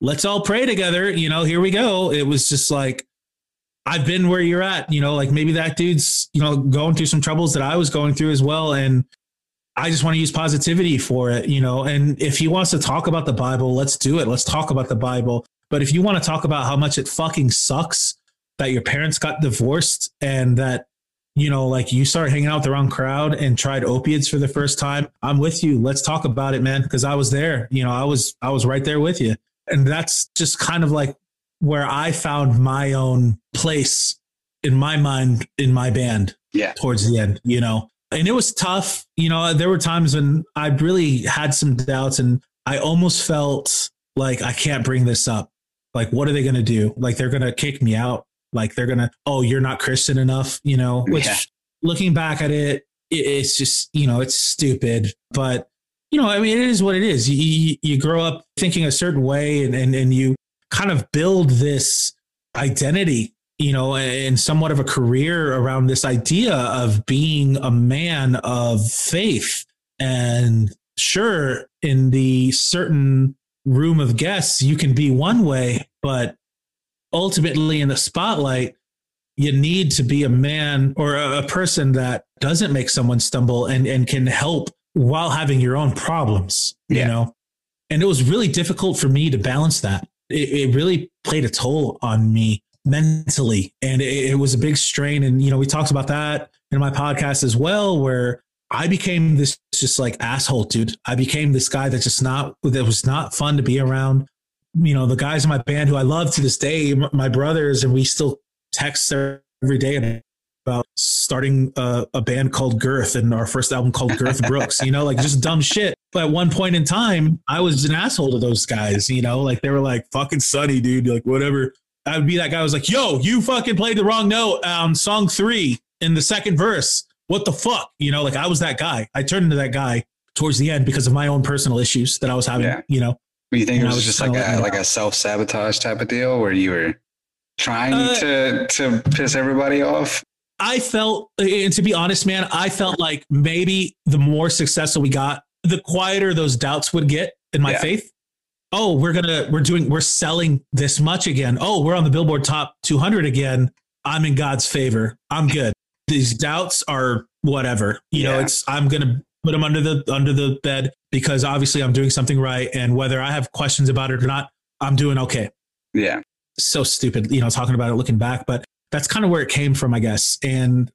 let's all pray together. You know, here we go. It was just like, I've been where you're at, you know, like maybe that dude's, you know, going through some troubles that I was going through as well. And I just want to use positivity for it, you know, and if he wants to talk about the Bible, let's do it. Let's talk about the Bible. But if you want to talk about how much it fucking sucks that your parents got divorced and that, you know, like you start hanging out with the wrong crowd and tried opiates for the first time, I'm with you. Let's talk about it, man. Cause I was there, you know, I was right there with you. And that's just kind of like where I found my own place in my mind, in my band towards the end, you know, and it was tough. You know, there were times when I really had some doubts and I almost felt like I can't bring this up. Like, what are they going to do? Like, they're going to kick me out. Like they're going to, oh, you're not Christian enough, you know, which looking back at it, it's just, you know, it's stupid, but you know, I mean, it is what it is. You grow up thinking a certain way and you kind of build this identity, you know, and somewhat of a career around this idea of being a man of faith. And sure, in the certain room of guests, you can be one way, but ultimately in the spotlight, you need to be a man or a person that doesn't make someone stumble and can help while having your own problems, you know? And it was really difficult for me to balance that. It really played a toll on me mentally. And it was a big strain. And, you know, we talked about that in my podcast as well, where I became this just like asshole, dude. I became this guy that was not fun to be around. You know, the guys in my band who I love to this day, my brothers, and we still text every day about starting a band called Girth and our first album called Girth Brooks, you know, like just dumb shit. But at one point in time, I was an asshole to those guys, you know, like they were like fucking Sonny, dude, like whatever. I would be that guy who was like, yo, you fucking played the wrong note on song 3 in the second verse. What the fuck? You know, like I was that guy. I turned into that guy towards the end because of my own personal issues that I was having, you know. You think it was just like a self-sabotage type of deal where you were trying to piss everybody off? I felt, and to be honest, man, I felt like maybe the more successful we got, the quieter those doubts would get in my faith. Oh, we're selling this much again. Oh, we're on the Billboard Top 200 again. I'm in God's favor. I'm good. These doubts are whatever, you know, I'm going to put them under the bed because obviously I'm doing something right. And whether I have questions about it or not, I'm doing okay. Yeah. So stupid, you know, talking about it, looking back, but that's kind of where it came from, I guess. And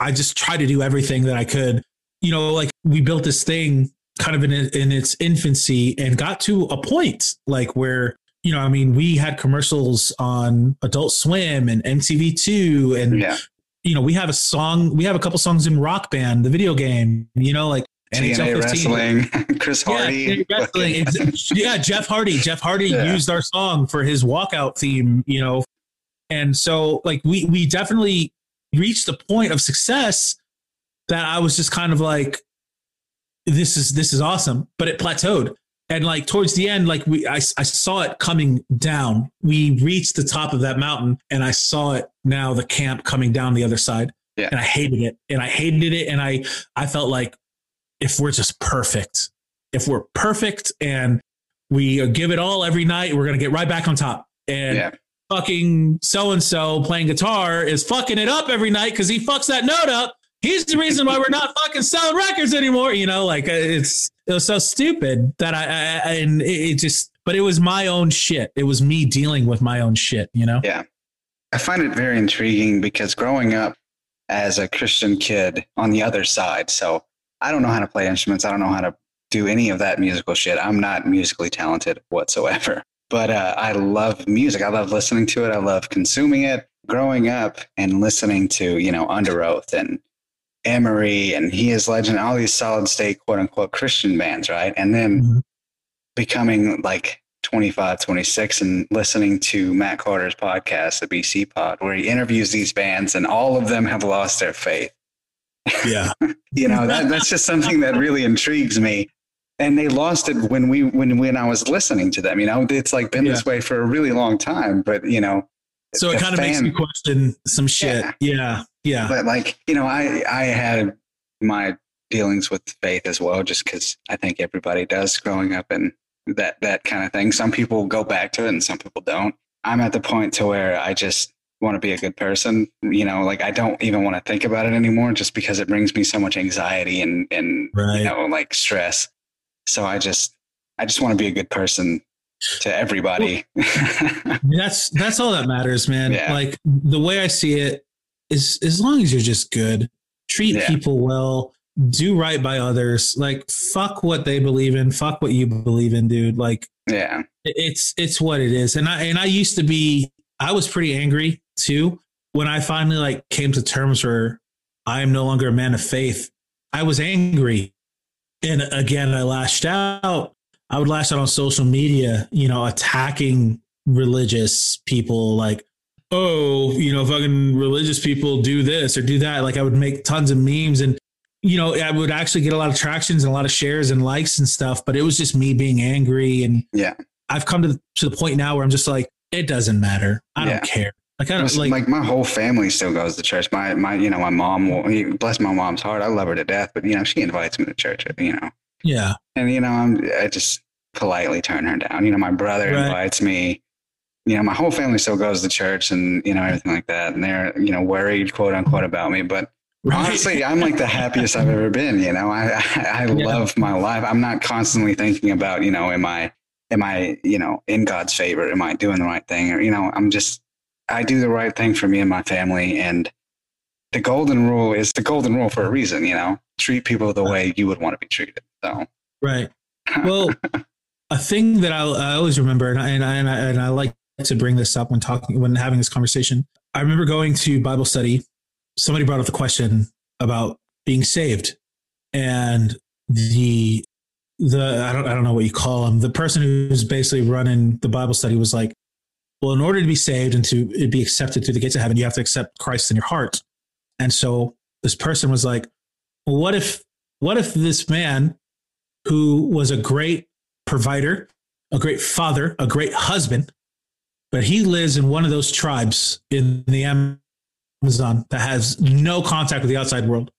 I just tried to do everything that I could, you know, like we built this thing kind of in its infancy and got to a point like where, you know, I mean, we had commercials on Adult Swim and MTV2 and, you know, we have a couple songs in Rock Band, the video game, you know, like TNA wrestling, Chris Hardy. Yeah, wrestling. Jeff Hardy used our song for his walkout theme, you know. And so like we definitely reached the point of success that I was just kind of like, this is awesome, but it plateaued. And like towards the end, like I saw it coming down. We reached the top of that mountain and I saw it now, the camp coming down the other side. Yeah. And I hated it. And I felt like if we're just perfect, and we give it all every night, we're going to get right back on top. And fucking so-and-so playing guitar is fucking it up every night because he fucks that note up. He's the reason why we're not fucking selling records anymore. You know, like it was so stupid that but it was my own shit. It was me dealing with my own shit, you know? Yeah. I find it very intriguing because growing up as a Christian kid on the other side, so I don't know how to play instruments. I don't know how to do any of that musical shit. I'm not musically talented whatsoever, but I love music. I love listening to it. I love consuming it. Growing up and listening to, you know, Under Oath and Emery and He Is Legend, all these solid state, quote unquote, Christian bands, right? And then becoming like 25, 26 and listening to Matt Carter's podcast, the BC Pod, where he interviews these bands and all of them have lost their faith. Yeah. You know, that's just something that really intrigues me. And they lost it when I was listening to them, you know, it's like been this way for a really long time, but you know, so it kind of makes me question some shit. Yeah. But like, you know, I had my dealings with faith as well, just cause I think everybody does growing up and that kind of thing. Some people go back to it and some people don't. I'm at the point to where I just want to be a good person, you know, like I don't even want to think about it anymore just because it brings me so much anxiety and you know, like stress. So I just want to be a good person to everybody. Well, that's all that matters, man. Yeah. Like the way I see it is as long as you're just good, treat people well, do right by others. Like fuck what they believe in, fuck what you believe in, dude. Like it's what it is. And I used to be, I was pretty angry too when I finally like came to terms where I am no longer a man of faith. I was angry. And again, I lashed out. I would lash out on social media, you know, attacking religious people like, oh, you know, fucking religious people do this or do that. Like I would make tons of memes and, you know, I would actually get a lot of tractions and a lot of shares and likes and stuff, but it was just me being angry. And I've come to the point now where I'm just like, it doesn't matter. I don't care. Like, I don't like my whole family still goes to church. My, you know, my mom will bless my mom's heart. I love her to death, but you know, she invites me to church, you know? Yeah. And you know, I just politely turn her down. You know, my brother invites me, you know, my whole family still goes to church and you know, everything like that. And they're, you know, worried quote unquote about me, but honestly, I'm like the happiest I've ever been. You know, I love my life. I'm not constantly thinking about, you know, am I, you know, in God's favor? Am I doing the right thing? Or, you know, I do the right thing for me and my family. And the golden rule is the golden rule for a reason, you know, treat people the way you would want to be treated. So, right. Well, a thing that I always remember, and I like to bring this up when having this conversation, I remember going to Bible study. Somebody brought up the question about being saved and the, I don't know what you call him. The person who's basically running the Bible study was like, well, in order to be saved and to be accepted through the gates of heaven, you have to accept Christ in your heart. And so this person was like, well, what if this man who was a great provider, a great father, a great husband, but he lives in one of those tribes in the Amazon that has no contact with the outside world,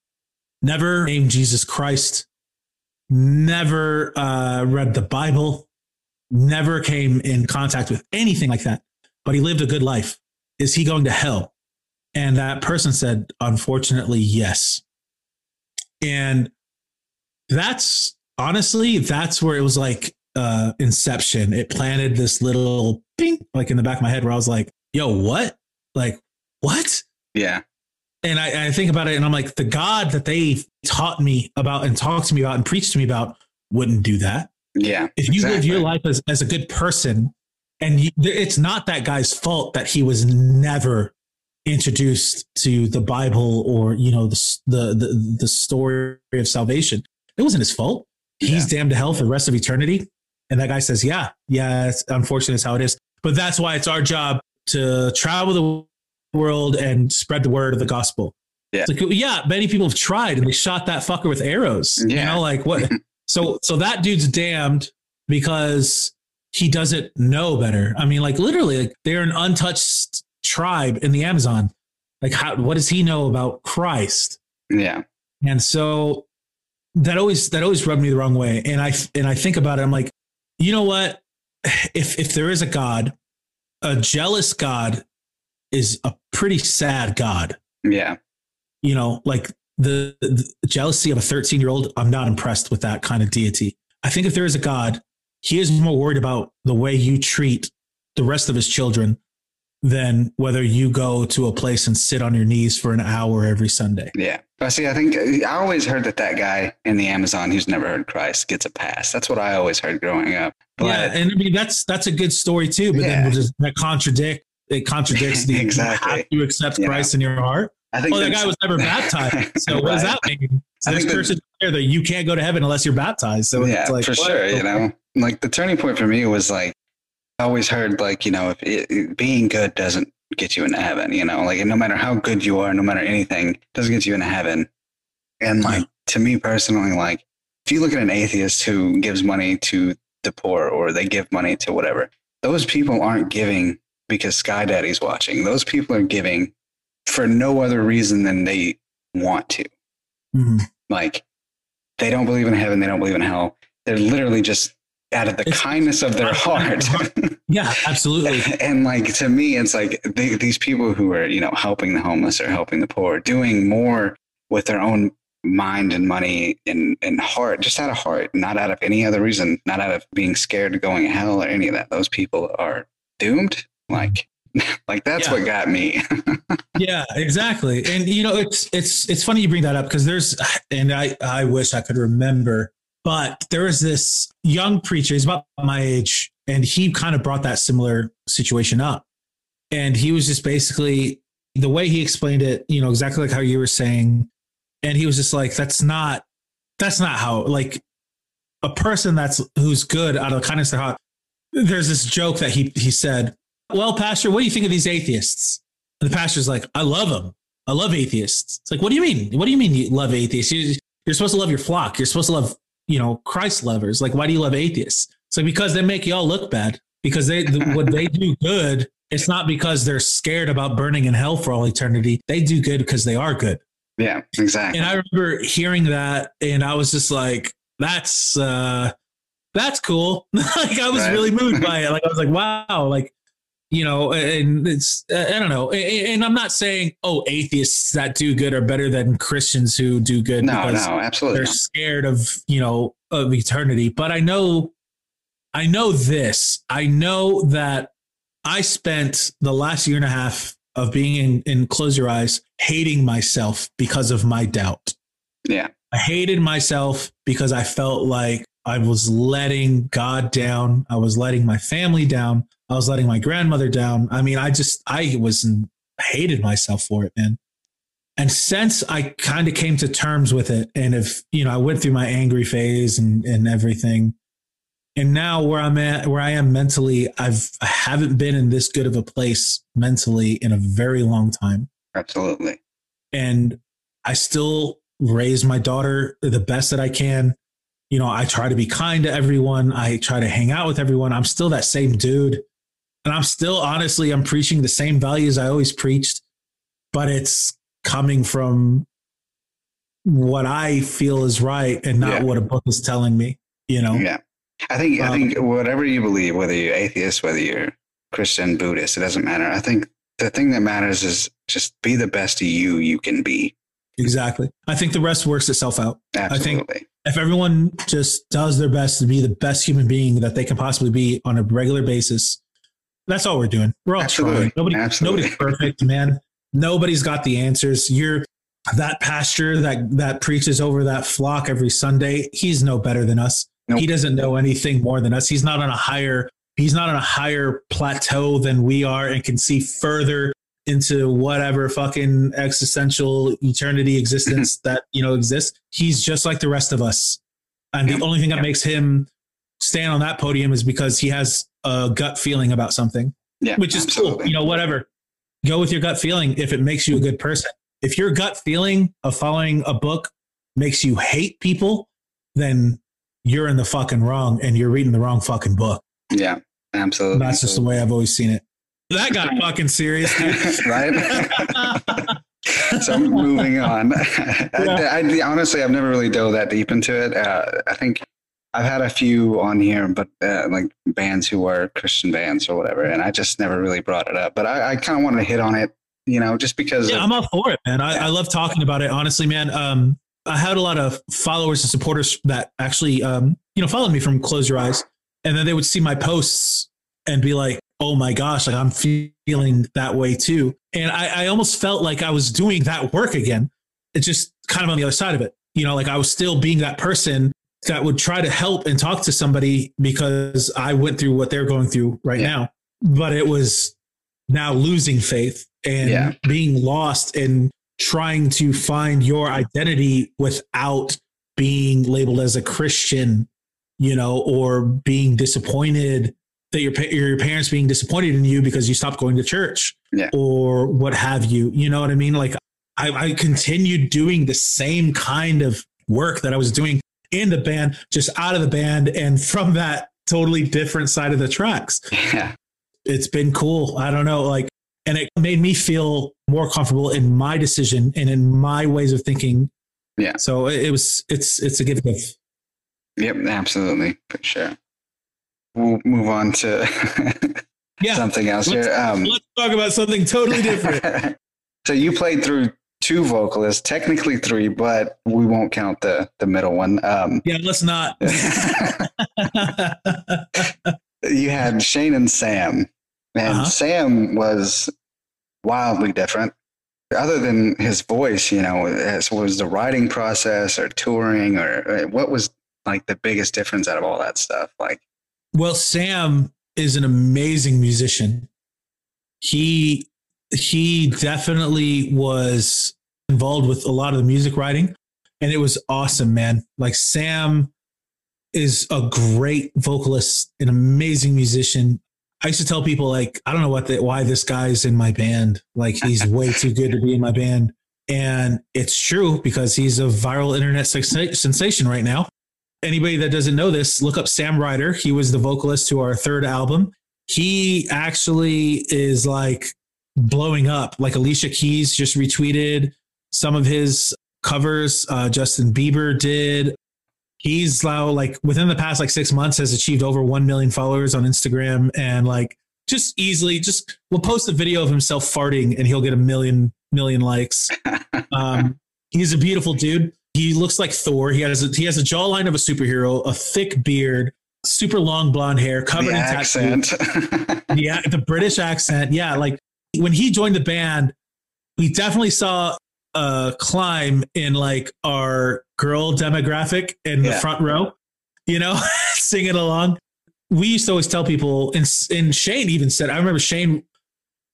never named Jesus Christ, never read the Bible, never came in contact with anything like that, but he lived a good life. Is he going to hell? And that person said, unfortunately, yes. And that's honestly, that's where it was like Inception. It planted this little ping, like in the back of my head where I was like, yo, what? Like, what? Yeah. And I think about it and I'm like, the God that they taught me about and talked to me about and preached to me about wouldn't do that. Yeah. If you live your life as a good person and it's not that guy's fault that he was never introduced to the Bible or, you know, the story of salvation. It wasn't his fault. He's damned to hell for the rest of eternity. And that guy says, yeah, it's unfortunate. It's how it is. But that's why it's our job to travel the world and spread the word of the gospel. Yeah. It's like, yeah, many people have tried and they shot that fucker with arrows. Yeah. You know, like what? So that dude's damned because he doesn't know better. I mean, like literally, like they're an untouched tribe in the Amazon. Like, what does he know about Christ? Yeah. And so that always rubbed me the wrong way. And I think about it. I'm like, you know what? If there is a God, a jealous God is a pretty sad God. Yeah. You know, like. The jealousy of a 13-year-old, I'm not impressed with that kind of deity. I think if there is a God, he is more worried about the way you treat the rest of his children than whether you go to a place and sit on your knees for an hour every Sunday. Yeah. But see, I think I always heard that guy in the Amazon who's never heard Christ gets a pass. That's what I always heard growing up. But yeah. And I mean, that's a good story too, but then it contradicts the, exactly. You have to accept Christ in your heart. I think the guy was never baptized. So what does that mean? So there's curses there that you can't go to heaven unless you're baptized. So yeah, it's like, for sure. You know, like the turning point for me was like, I always heard like, you know, if being good doesn't get you into heaven, you know, like no matter how good you are, no matter anything, doesn't get you into heaven. And like, to me personally, like if you look at an atheist who gives money to the poor or they give money to whatever, those people aren't giving because Sky Daddy's watching. Those people are giving for no other reason than they want to. Mm-hmm. Like they don't believe in heaven. They don't believe in hell. They're literally just out of the kindness of their heart. Yeah, absolutely. And like, to me, it's like these people who are, you know, helping the homeless or helping the poor, doing more with their own mind and money and heart, just out of heart, not out of any other reason, not out of being scared of going to hell or any of that. Those people are doomed. Like that's what got me. Yeah, exactly. And you know, it's funny you bring that up because there's, and I wish I could remember, but there was this young preacher, he's about my age, and he kind of brought that similar situation up. And he was just basically, the way he explained it, you know, exactly like how you were saying. And he was just like, that's not how, like a person who's good out of the kindness of their heart. There's this joke that he said, well, pastor, what do you think of these atheists? And the pastor's like, I love them. I love atheists. It's like, what do you mean? What do you mean you love atheists? You're supposed to love your flock. You're supposed to love, you know, Christ lovers. Like, why do you love atheists? So because they make y'all look bad, because what they do good, it's not because they're scared about burning in hell for all eternity. They do good because they are good. Yeah, exactly. And I remember hearing that and I was just like, that's cool. Like I was really moved by it. Like, I was like, wow, like, you know, and it's, I don't know. And I'm not saying, oh, atheists that do good are better than Christians who do good. No, absolutely. They're scared of, you know, of eternity. But I know this. I know that I spent the last year and a half of being in Close Your Eyes hating myself because of my doubt. Yeah. I hated myself because I felt like I was letting God down. I was letting my family down. I was letting my grandmother down. I mean, I hated myself for it, man. And since I kind of came to terms with it, and if, you know, I went through my angry phase and everything. And now where I am mentally, I haven't been in this good of a place mentally in a very long time. Absolutely. And I still raise my daughter the best that I can. You know, I try to be kind to everyone. I try to hang out with everyone. I'm still that same dude. And I'm still, honestly, I'm preaching the same values I always preached, but it's coming from what I feel is right and not what a book is telling me, you know? Yeah. I think whatever you believe, whether you're atheist, whether you're Christian, Buddhist, it doesn't matter. I think the thing that matters is just be the best you can be. Exactly. I think the rest works itself out. Absolutely. I think if everyone just does their best to be the best human being that they can possibly be on a regular basis, that's all we're doing. We're all trying. Nobody's perfect, man. Nobody's got the answers. You're that pastor that preaches over that flock every Sunday. He's no better than us. Nope. He doesn't know anything more than us. He's not on a higher plateau than we are and can see further into whatever fucking existential eternity existence that, you know, exists. He's just like the rest of us. And the only thing that makes him stand on that podium is because he has a gut feeling about something, which is cool. You know, whatever. Go with your gut feeling if it makes you a good person. If your gut feeling of following a book makes you hate people, then you're in the fucking wrong and you're reading the wrong fucking book. Yeah, absolutely. And that's just the way I've always seen it. That got fucking serious, dude. Right? So moving on. I honestly, I've never really dove that deep into it. I think I've had a few on here, but like bands who were Christian bands or whatever. And I just never really brought it up, but I kind of wanted to hit on it, you know, just because. Yeah, I'm all for it, man. I love talking about it. Honestly, man. I had a lot of followers and supporters that actually, you know, followed me from Close Your Eyes. And then they would see my posts and be like, oh my gosh, like I'm feeling that way too. And I almost felt like I was doing that work again. It's just kind of on the other side of it. You know, like I was still being that person that would try to help and talk to somebody because I went through what they're going through right now, but it was now losing faith and being lost and trying to find your identity without being labeled as a Christian, you know, or being disappointed that your parents being disappointed in you because you stopped going to church or what have you. You know what I mean? Like I continued doing the same kind of work that I was doing in the band, just out of the band and from that totally different side of the tracks. Yeah. It's been cool. I don't know. Like, and it made me feel more comfortable in my decision and in my ways of thinking. Yeah. So it's a good gift. Yep. Absolutely. For sure. We'll move on to something else here. Let's talk about something totally different. So you played through two vocalists, technically three, but we won't count the middle one. Let's not. You had Shane and Sam, and Sam was wildly different. Other than his voice, you know, as was the writing process or touring, or what was like the biggest difference out of all that stuff? Like, well, Sam is an amazing musician. He definitely was involved with a lot of the music writing, and it was awesome, man. Like, Sam is a great vocalist, an amazing musician. I used to tell people, like, I don't know why this guy's in my band. Like, he's way too good to be in my band. And it's true, because he's a viral internet sensation right now. Anybody that doesn't know this, look up Sam Ryder. He was the vocalist to our third album. He actually is like blowing up. Like, Alicia Keys just retweeted some of his covers. Justin Bieber did. He's now, like, within the past like 6 months has achieved over 1 million followers on Instagram, and like just easily we'll post a video of himself farting and he'll get a million likes. He's a beautiful dude. He looks like Thor. He has a jawline of a superhero, a thick beard, super long blonde hair, covered in tattoos. Yeah, the British accent. Yeah, like when he joined the band, we definitely saw a climb in like our girl demographic in the front row, you know, singing along. We used to always tell people, and Shane even said, I remember Shane,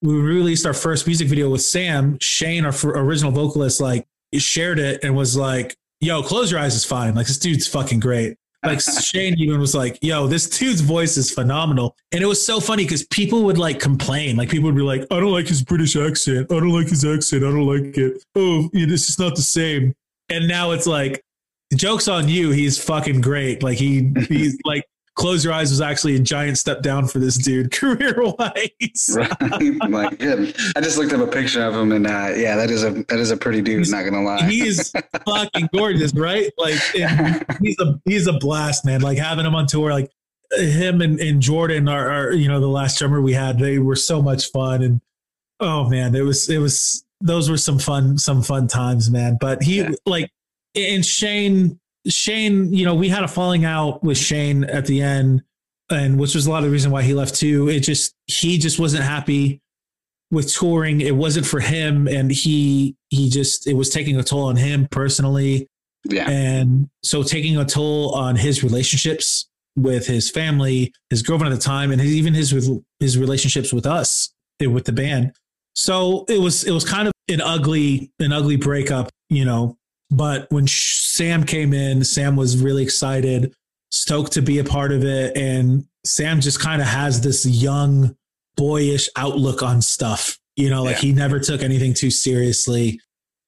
we released our first music video with Sam. Shane, our original vocalist, like shared it and was like, yo, Close Your Eyes is fine. Like, this dude's fucking great. Like, Shane even was like, yo, this dude's voice is phenomenal. And it was so funny because people would like complain. Like, people would be like, I don't like his British accent. I don't like his accent. I don't like it. Oh, yeah, this is not the same. And now it's like, joke's on you. He's fucking great. Like, he's like, Close Your Eyes was actually a giant step down for this dude career-wise. Right. Like, yeah. I just looked up a picture of him, and that is a pretty dude. He's, not gonna lie, he is fucking gorgeous, right? Like, he's a blast, man. Like, having him on tour, like him and Jordan are you know, the last drummer we had, they were so much fun, and oh man, it was those were some fun times, man. But Shane, you know, we had a falling out with Shane at the end, and which was a lot of the reason why he left too. He just wasn't happy with touring. It wasn't for him, and he just it was taking a toll on him personally. Yeah. And so taking a toll on his relationships with his family, his girlfriend at the time, and even his relationships with us, with the band. So it was kind of an ugly breakup, you know. But when Sam came in, Sam was really excited, stoked to be a part of it. And Sam just kind of has this young, boyish outlook on stuff. You know, like he never took anything too seriously.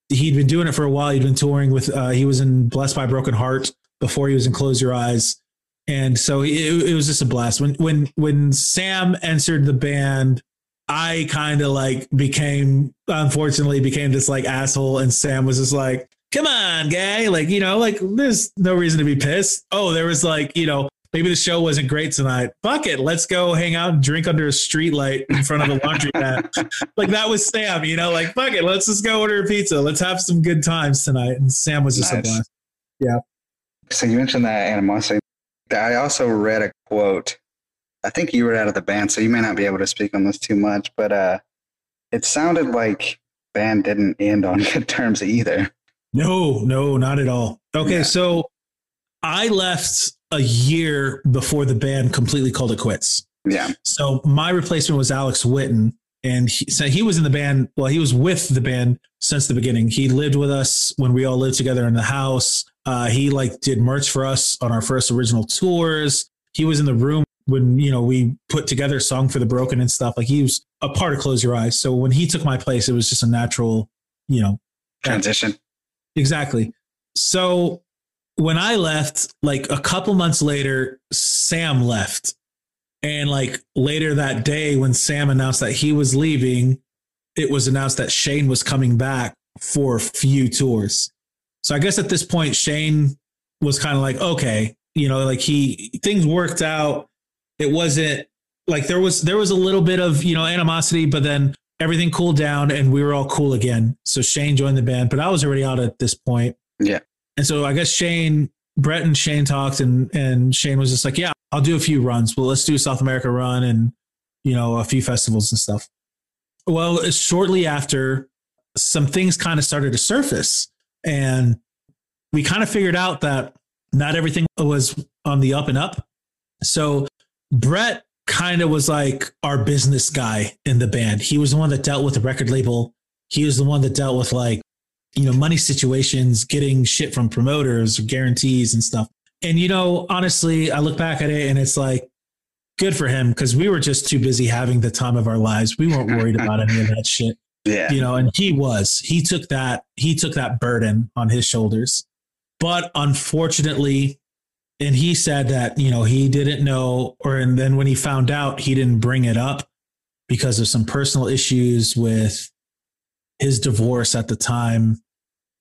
He'd been doing it for a while. He'd been touring with, he was in Blessed by Broken Heart before he was in Close Your Eyes. And so it was just a blast. When Sam entered the band, I kind of like unfortunately became this like asshole. And Sam was just like, come on, guy. Like, you know, like there's no reason to be pissed. Oh, there was like, you know, maybe the show wasn't great tonight. Fuck it. Let's go hang out and drink under a streetlight in front of a laundromat. Like, that was Sam, you know, like, fuck it. Let's just go order a pizza. Let's have some good times tonight. And Sam was just a blast. Yeah. So you mentioned that animosity. I also read a quote. I think you were out of the band, so you may not be able to speak on this too much, but it sounded like band didn't end on good terms either. No, not at all. Okay, so I left a year before the band completely called it quits. Yeah. So my replacement was Alex Whitten, And he was in the band. Well, he was with the band since the beginning. He lived with us when we all lived together in the house. He like did merch for us on our first original tours. He was in the room when, you know, we put together Song for the Broken and stuff. Like, he was a part of Close Your Eyes. So when he took my place, it was just a natural, you know, transition. Exactly. So when I left, like a couple months later, Sam left. And like later that day, when Sam announced that he was leaving, it was announced that Shane was coming back for a few tours. So I guess at this point, Shane was kind of like, okay, you know, like things worked out. It wasn't like there was a little bit of, you know, animosity, but then everything cooled down and we were all cool again. So Shane joined the band, but I was already out at this point. Yeah. And so I guess Brett and Shane talked, and Shane was just like, yeah, I'll do a few runs. Well, let's do a South America run and, you know, a few festivals and stuff. Well, shortly after, some things kind of started to surface, and we kind of figured out that not everything was on the up and up. So Brett kind of was like our business guy in the band. He was the one that dealt with the record label. He was the one that dealt with, like, you know, money situations, getting shit from promoters, guarantees and stuff. And, you know, honestly, I look back at it and it's like, good for him, because we were just too busy having the time of our lives. We weren't worried about any of that shit. Yeah. You know, and he took that burden on his shoulders. But unfortunately, and he said that, you know, he didn't know, and then when he found out, he didn't bring it up because of some personal issues with his divorce at the time,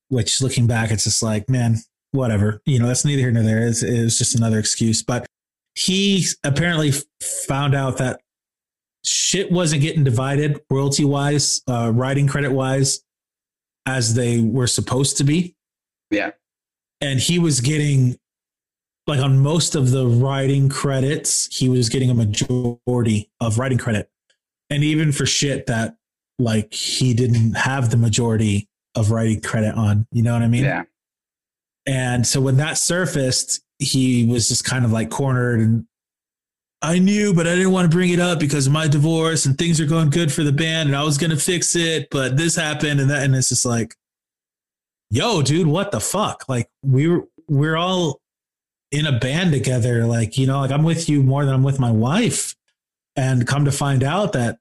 which looking back, it's just like, man, whatever, you know, that's neither here nor there. It's just another excuse. But he apparently found out that shit wasn't getting divided royalty wise, writing credit wise, as they were supposed to be. Yeah. And he was getting, like, on most of the writing credits, he was getting a majority of writing credit. And even for shit that, like, he didn't have the majority of writing credit on, you know what I mean? Yeah. And so when that surfaced, he was just kind of like cornered, and I knew, but I didn't want to bring it up because of my divorce and things are going good for the band and I was going to fix it, but this happened and that, and it's just like, yo, dude, what the fuck? Like, we're all in a band together. Like, you know, like, I'm with you more than I'm with my wife. And come to find out that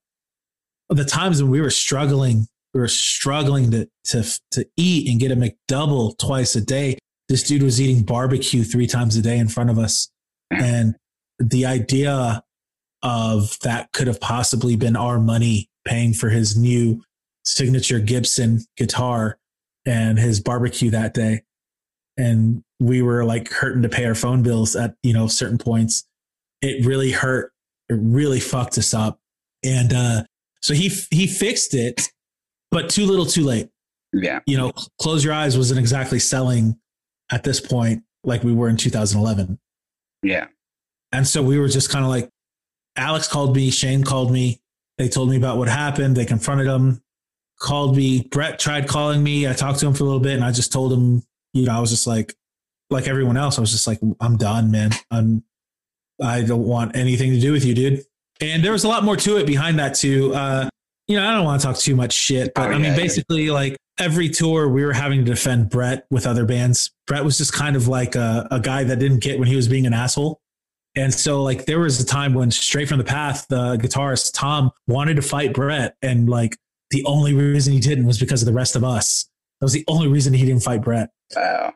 the times when we were struggling to eat and get a McDouble twice a day, this dude was eating barbecue 3 times a day in front of us. And the idea of that could have possibly been our money paying for his new signature Gibson guitar and his barbecue that day. And we were like hurting to pay our phone bills at, you know, certain points. It really hurt. It really fucked us up. And, so he fixed it, but too little too late. Yeah. You know, Close Your Eyes wasn't exactly selling at this point like we were in 2011. Yeah. And so we were just kind of like, Alex called me, Shane called me. They told me about what happened. They confronted him, called me. Brett tried calling me. I talked to him for a little bit and I just told him, you know, I was just like everyone else, I was just like, I'm done, man. I don't want anything to do with you, dude. And there was a lot more to it behind that too. You know, I don't want to talk too much shit, but basically, like, every tour we were having to defend Brett with other bands. Brett was just kind of like a guy that didn't get when he was being an asshole. And so, like, there was a time when Straight From the Path, the guitarist Tom, wanted to fight Brett. And, like, the only reason he didn't was because of the rest of us. That was the only reason he didn't fight Brett. Wow.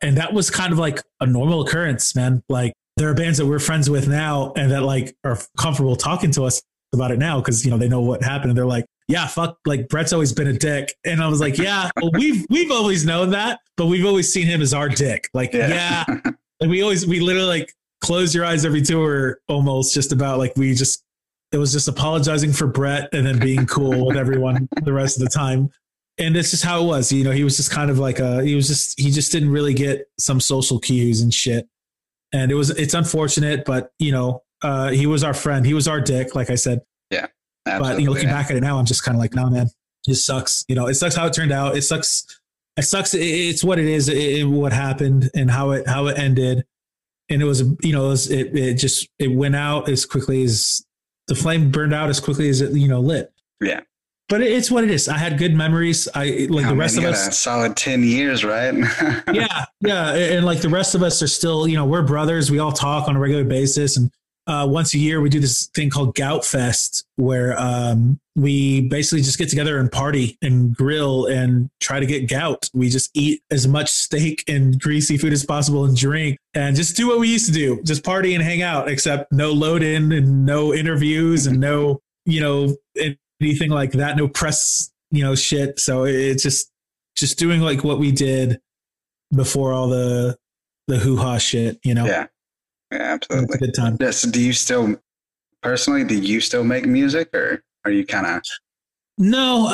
And that was kind of like a normal occurrence, man. Like, there are bands that we're friends with now and that, like, are comfortable talking to us about it now because, you know, they know what happened and they're like, yeah, fuck, like, Brett's always been a dick. And I was like, yeah, well, we've always known that, but we've always seen him as our dick. Like, yeah. Like, we literally, like, Close Your Eyes every tour almost just about, like, it was just apologizing for Brett and then being cool with everyone the rest of the time. And this is how it was, you know, he was just kind of like he just didn't really get some social cues and shit. And it's unfortunate, but, you know, he was our friend. He was our dick, like I said. Yeah. Absolutely. But, you know, looking back at it now, I'm just kind of like, nah, man, it just sucks. You know, it sucks how it turned out. It sucks. It sucks. It's what it is, what happened and how it ended. And it was, you know, it went out as quickly as the flame burned out, as quickly as it, you know, lit. Yeah. But it's what it is. I had good memories. The rest of us, a solid 10 years, right? Yeah. And like the rest of us are still, you know, we're brothers. We all talk on a regular basis. And once a year we do this thing called Gout Fest where we basically just get together and party and grill and try to get gout. We just eat as much steak and greasy food as possible and drink and just do what we used to do. Just party and hang out, except no load in and no interviews and no, you know, anything like that, no press, you know, shit. So it's just doing like what we did before all the hoo-ha shit, you know? Yeah, absolutely. It's a good time. Yes. Do you still make music, or are you kind of? No,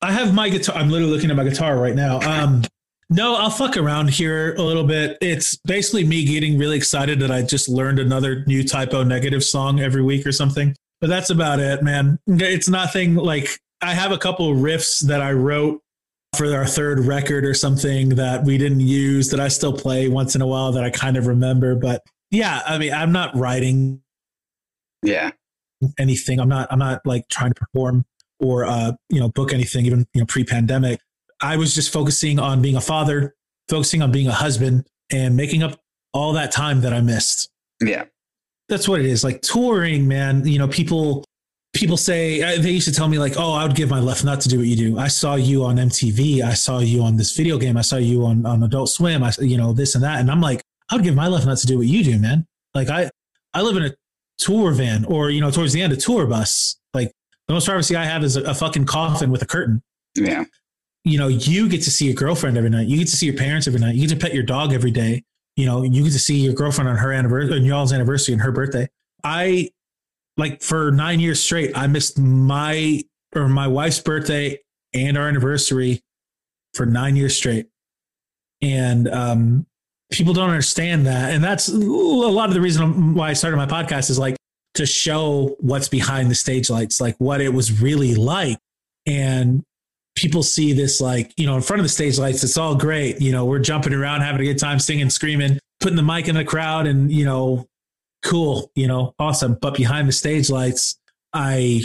I have my guitar. I'm literally looking at my guitar right now. No, I'll fuck around here a little bit. It's basically me getting really excited that I just learned another new Type O Negative song every week or something. But that's about it, man. It's nothing like I have a couple riffs that I wrote for our third record or something that we didn't use that I still play once in a while that I kind of remember. But yeah, I mean, I'm not writing anything. I'm not like trying to perform or, you know, book anything, even, you know, pre-pandemic. I was just focusing on being a father, focusing on being a husband and making up all that time that I missed. Yeah. That's what it is. Like touring, man, you know, people say, they used to tell me like, oh, I would give my left nut to do what you do. I saw you on MTV. I saw you on this video game. I saw you on Adult Swim. I, you know, this and that. And I'm like, I would give my left nut to do what you do, man. Like I live in a tour van or, you know, towards the end, a tour bus. Like the most privacy I have is a fucking coffin with a curtain. Yeah. You know, you get to see your girlfriend every night. You get to see your parents every night. You get to pet your dog every day. You know, you get to see your girlfriend on her anniversary and y'all's anniversary and her birthday. I like for 9 years straight, I missed my wife's birthday and our anniversary for 9 years straight. And people don't understand that. And that's a lot of the reason why I started my podcast is like to show what's behind the stage lights, like what it was really like. And people see this like, you know, in front of the stage lights, it's all great. You know, we're jumping around, having a good time, singing, screaming, putting the mic in the crowd and, you know, cool, you know, awesome. But behind the stage lights, I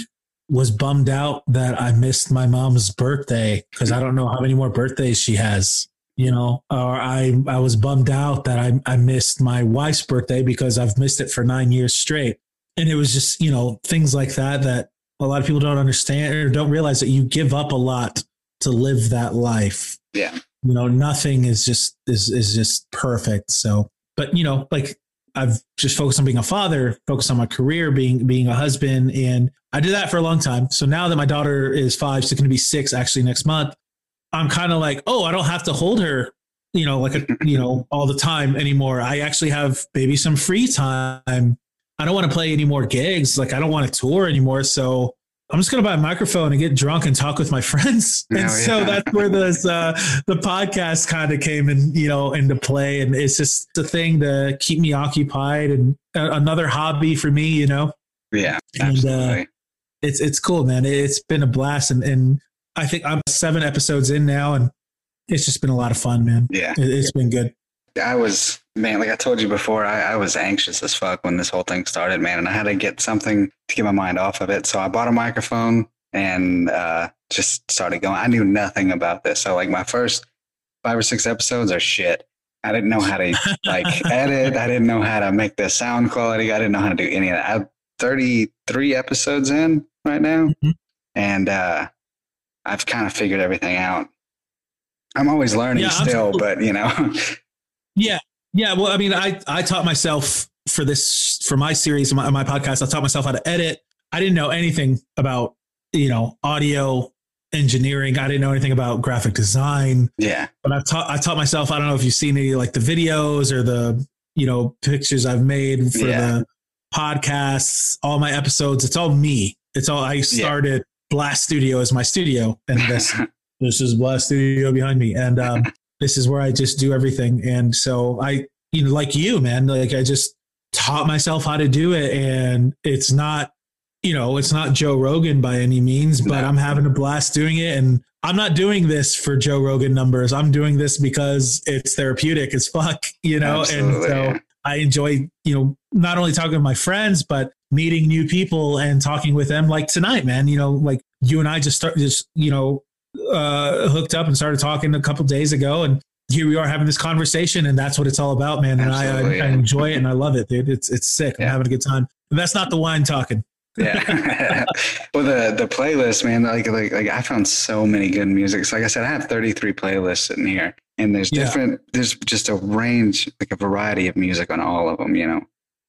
was bummed out that I missed my mom's birthday because I don't know how many more birthdays she has, you know, or I was bummed out that I missed my wife's birthday because I've missed it for 9 years straight. And it was just, you know, things like that a lot of people don't understand or don't realize that you give up a lot to live that life. Yeah. You know, nothing is just, is just perfect. So, but you know, like I've just focused on being a father, focused on my career, being a husband. And I did that for a long time. So now that my daughter is 5, she's going to be 6 actually next month. I'm kind of like, oh, I don't have to hold her, you know, like, you know, all the time anymore. I actually have maybe some free time. I don't want to play any more gigs. Like I don't want to tour anymore. So I'm just going to buy a microphone and get drunk and talk with my friends. And so that's where this, the podcast kind of came in, you know, into play. And it's just the thing to keep me occupied and another hobby for me, you know? Yeah. Absolutely. And it's cool, man. It's been a blast. And I think I'm 7 episodes in now and it's just been a lot of fun, man. Yeah. It's been good. Like I told you before, I was anxious as fuck when this whole thing started, man. And I had to get something to get my mind off of it. So I bought a microphone and just started going. I knew nothing about this. So like my first 5 or 6 episodes are shit. I didn't know how to like edit. I didn't know how to make the sound quality. I didn't know how to do any of that. I'm 33 episodes in right now. Mm-hmm. And I've kind of figured everything out. I'm always learning but you know. Yeah. Yeah. Well, I mean, I taught myself for my series, my podcast, I taught myself how to edit. I didn't know anything about, you know, audio engineering. I didn't know anything about graphic design. Yeah. But I taught myself, I don't know if you've seen any like the videos or the, you know, pictures I've made for the podcasts, all my episodes. It's all me. It's all I started Blast Studio as my studio. And this is Blast Studio behind me. And, this is where I just do everything. And so I, you know, like you, man, like I just taught myself how to do it. And it's not, you know, it's not Joe Rogan by any means, but I'm having a blast doing it. And I'm not doing this for Joe Rogan numbers. I'm doing this because it's therapeutic as fuck, you know? Absolutely. And so I enjoy, you know, not only talking to my friends, but meeting new people and talking with them like tonight, man, you know, like you and I just hooked up and started talking a couple days ago, and here we are having this conversation, and that's what it's all about, man. And I enjoy it and I love it, dude. It's sick. Yeah. I'm having a good time. And that's not the wine talking. Yeah. Well, the playlist, man, like I found so many good music. So like I said, I have 33 playlists sitting here, and there's there's just a range, like a variety of music on all of them, you know?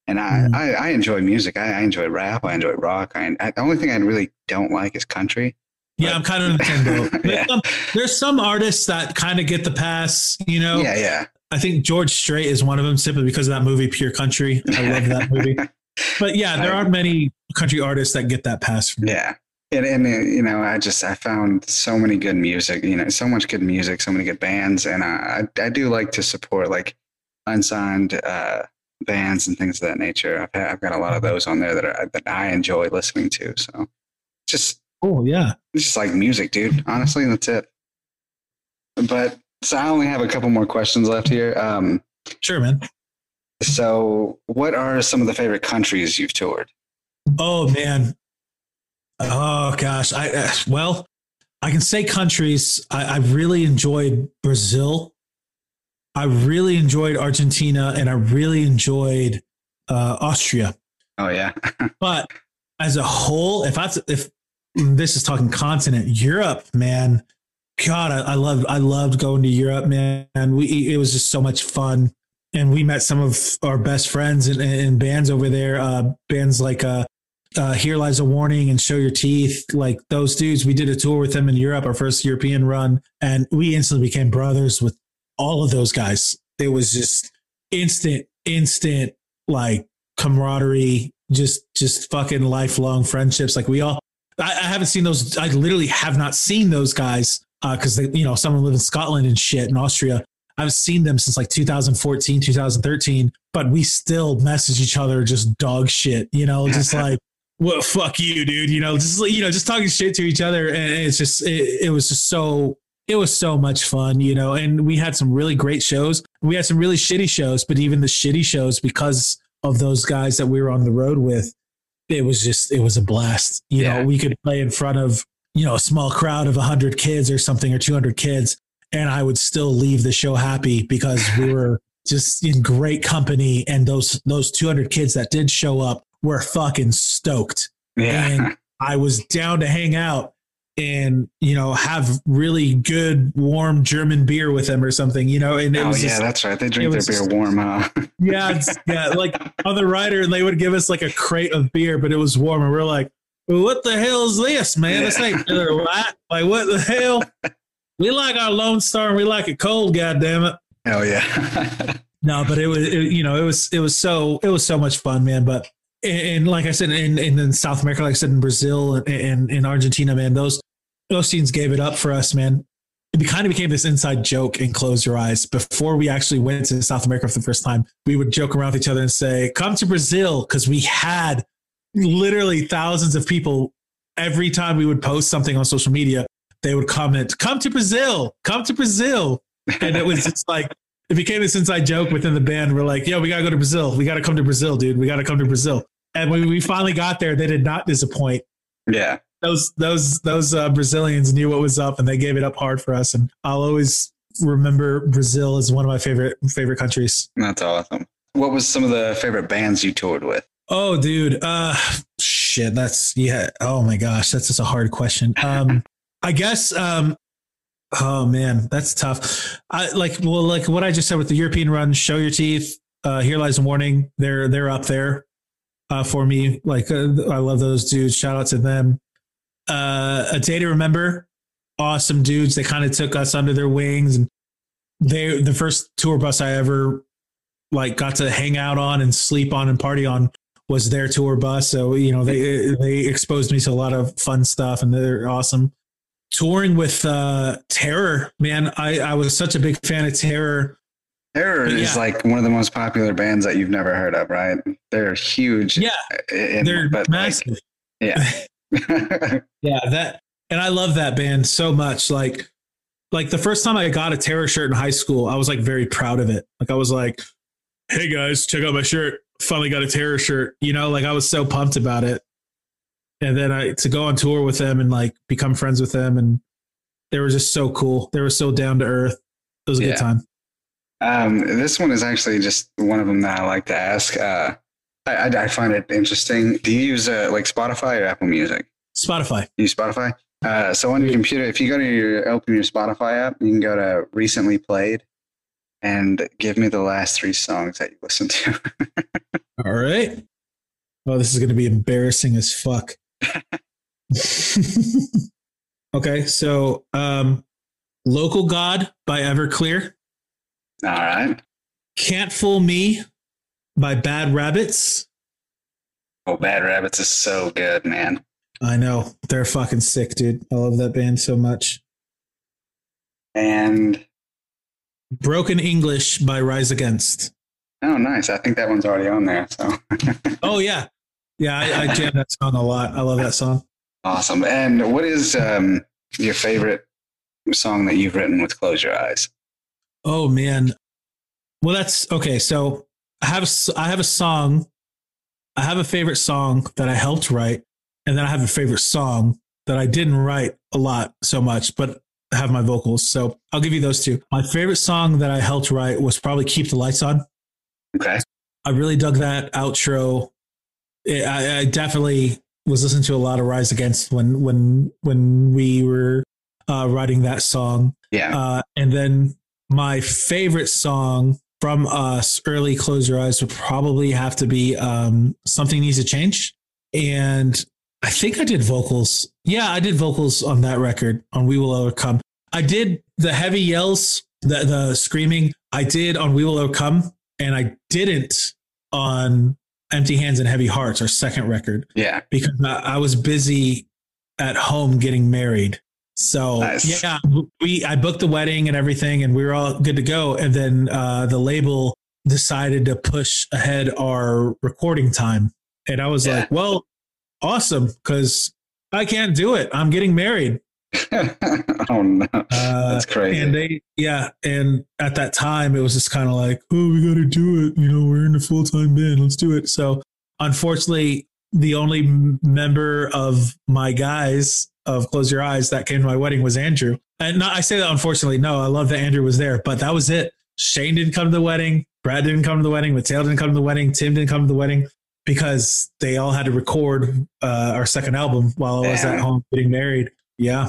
And I enjoy music. I enjoy rap. I enjoy rock. The only thing I really don't like is country. Yeah, I'm kind of in the same boat. There's some artists that kind of get the pass, you know? Yeah, yeah. I think George Strait is one of them simply because of that movie, Pure Country. I love that movie. But yeah, there aren't many country artists that get that pass from me. Yeah. I found so many good music, you know, so much good music, so many good bands. And I do like to support like unsigned bands and things of that nature. I've got a lot of those on there that I enjoy listening to. So just... Oh yeah. It's just like music, dude. Honestly, that's it. But so I only have a couple more questions left here. Sure, man. So what are some of the favorite countries you've toured? Oh man. Oh gosh. I can say countries. I really enjoyed Brazil. I really enjoyed Argentina, and I really enjoyed Austria. Oh yeah. But as a whole, if this is talking continent, Europe, man. God, I loved going to Europe, man. It was just so much fun. And we met some of our best friends and bands over there. Bands like Here Lies a Warning and Show Your Teeth. Like those dudes, we did a tour with them in Europe, our first European run. And we instantly became brothers with all of those guys. It was just instant, like camaraderie, just fucking lifelong friendships. Like I haven't seen those. I literally have not seen those guys because someone live in Scotland and shit in Austria. I've seen them since like 2014, 2013, but we still message each other just dog shit, just like, well, fuck you, dude, just talking shit to each other. And it's just, it was so much fun, and we had some really great shows. We had some really shitty shows, but even the shitty shows, because of those guys that we were on the road with, it was a blast. We could play in front of, a small crowd of 100 kids or something, or 200 kids. And I would still leave the show happy because we were just in great company. And those 200 kids that did show up were fucking stoked. Yeah. And I was down to hang out and, have really good, warm German beer with them or something, and that's right. They drink their beer warm, huh? Yeah. Like on the rider, they would give us like a crate of beer, but it was warm. And we're like, well, what the hell is this, man? This ain't right. Like, what the hell? We like our Lone Star and we like it cold. God damn it. Hell yeah. No, but it was so much fun, man. But, and like I said, in South America, like I said, in Brazil and in Argentina, man, those scenes gave it up for us, man. It kind of became this inside joke in Close Your Eyes. Before we actually went to South America for the first time, we would joke around with each other and say, come to Brazil. Cause we had literally thousands of people. Every time we would post something on social media, they would comment, come to Brazil. And it was just like, it became this inside joke within the band. We're like, yo, we got to go to Brazil. We got to come to Brazil, dude. We got to come to Brazil. And when we finally got there, they did not disappoint. Yeah. Those Brazilians knew what was up and they gave it up hard for us. And I'll always remember Brazil as one of my favorite countries. That's awesome. What was some of the favorite bands you toured with? Oh, dude. Shit. That's, yeah. Oh my gosh. That's just a hard question. I guess, oh man, that's tough. Like what I just said with the European run, Show Your Teeth, Here Lies a Warning. They're up there for me. Like, I love those dudes. Shout out to them. A Day to Remember. Awesome dudes. They kind of took us under their wings, and the first tour bus I ever like got to hang out on and sleep on and party on was their tour bus. So, they exposed me to a lot of fun stuff, and they're awesome. Touring with Terror, man. I was such a big fan of Terror. Terror is like one of the most popular bands that you've never heard of, right? They're huge. Yeah, they're massive. Like, yeah. Yeah, that, and I love that band so much. Like the first time I got a Terror shirt in high school, I was like very proud of it. Like I was like, hey guys, check out my shirt. Finally got a Terror shirt. Like I was so pumped about it. And then to go on tour with them and like become friends with them, and they were just so cool. They were so down to earth. It was a good time. This one is actually just one of them that I like to ask. I find it interesting. Do you use like Spotify or Apple Music? Spotify. You use Spotify? So on your computer, if you go to your open your Spotify app, you can go to Recently Played and give me the last three songs that you listened to. All right. Well, this is going to be embarrassing as fuck. Okay, so Local God by Everclear. All right. Can't Fool Me by Bad Rabbits. Oh, Bad Rabbits is so good, man. I know. They're fucking sick, dude. I love that band so much. And Broken English by Rise Against. Oh, nice. I think that one's already on there. So. Oh, yeah. Yeah, I jam that song a lot. I love that song. Awesome. And what is your favorite song that you've written with Close Your Eyes? Oh, man. Well, that's okay. So I have a song. I have a favorite song that I helped write. And then I have a favorite song that I didn't write a lot so much, but have my vocals. So I'll give you those two. My favorite song that I helped write was probably Keep the Lights On. Okay. I really dug that outro. I definitely was listening to a lot of Rise Against when we were writing that song. Yeah. And then my favorite song from us early Close Your Eyes would probably have to be Something Needs to Change. And I think I did vocals. Yeah, I did vocals on that record, on We Will Overcome. I did the heavy yells, the screaming. I did on We Will Overcome, and I didn't on Empty Hands and Heavy Hearts, our second record. Yeah. Because I was busy at home getting married. So, nice. Yeah, I booked the wedding and everything, and we were all good to go. And then the label decided to push ahead our recording time. And I was like, well... awesome, because I can't do it. I'm getting married. Oh no, that's crazy. And and at that time it was just kind of like, oh, we gotta do it. You know, we're in a full time band. Let's do it. So unfortunately, the only member of my guys of Close Your Eyes that came to my wedding was Andrew. And I say that unfortunately. No, I love that Andrew was there, but that was it. Shane didn't come to the wedding. Brad didn't come to the wedding. Mateo didn't come to the wedding. Tim didn't come to the wedding. Because they all had to record our second album while I was at home getting married. Yeah.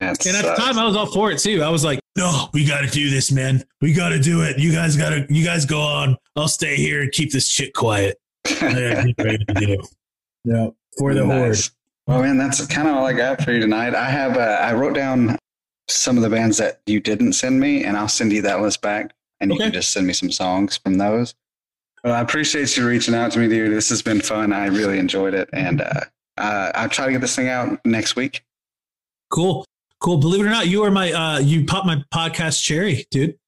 That and at the time I was all for it too. I was like, no, we got to do this, man. We got to do it. You guys go on. I'll stay here and keep this shit quiet. Yeah. For the nice. Horde. Well, man, that's kind of all I got for you tonight. I have, I wrote down some of the bands that you didn't send me, and I'll send you that list back, and you can just send me some songs from those. Well, I appreciate you reaching out to me, dude. This has been fun. I really enjoyed it. And I'll try to get this thing out next week. Cool. Believe it or not, you are my, you popped my podcast cherry, dude.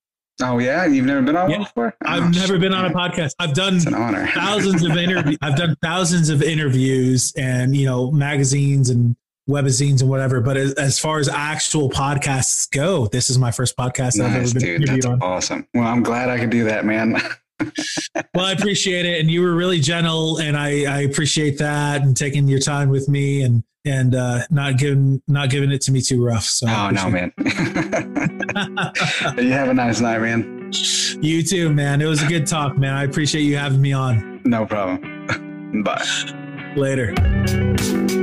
Oh, yeah? You've never been on one before? I've never been on a podcast. I've done it's an honor. I've done thousands of interviews and, you know, magazines and webazines and whatever. But as far as actual podcasts go, this is my first podcast I've ever been interviewed on. Awesome. Well, I'm glad I could do that, man. Well, I appreciate it. And you were really gentle, and I appreciate that, and taking your time with me and not giving it to me too rough. So oh, no, man. You have a nice night, man. You too, man. It was a good talk, man. I appreciate you having me on. No problem. Bye. Later.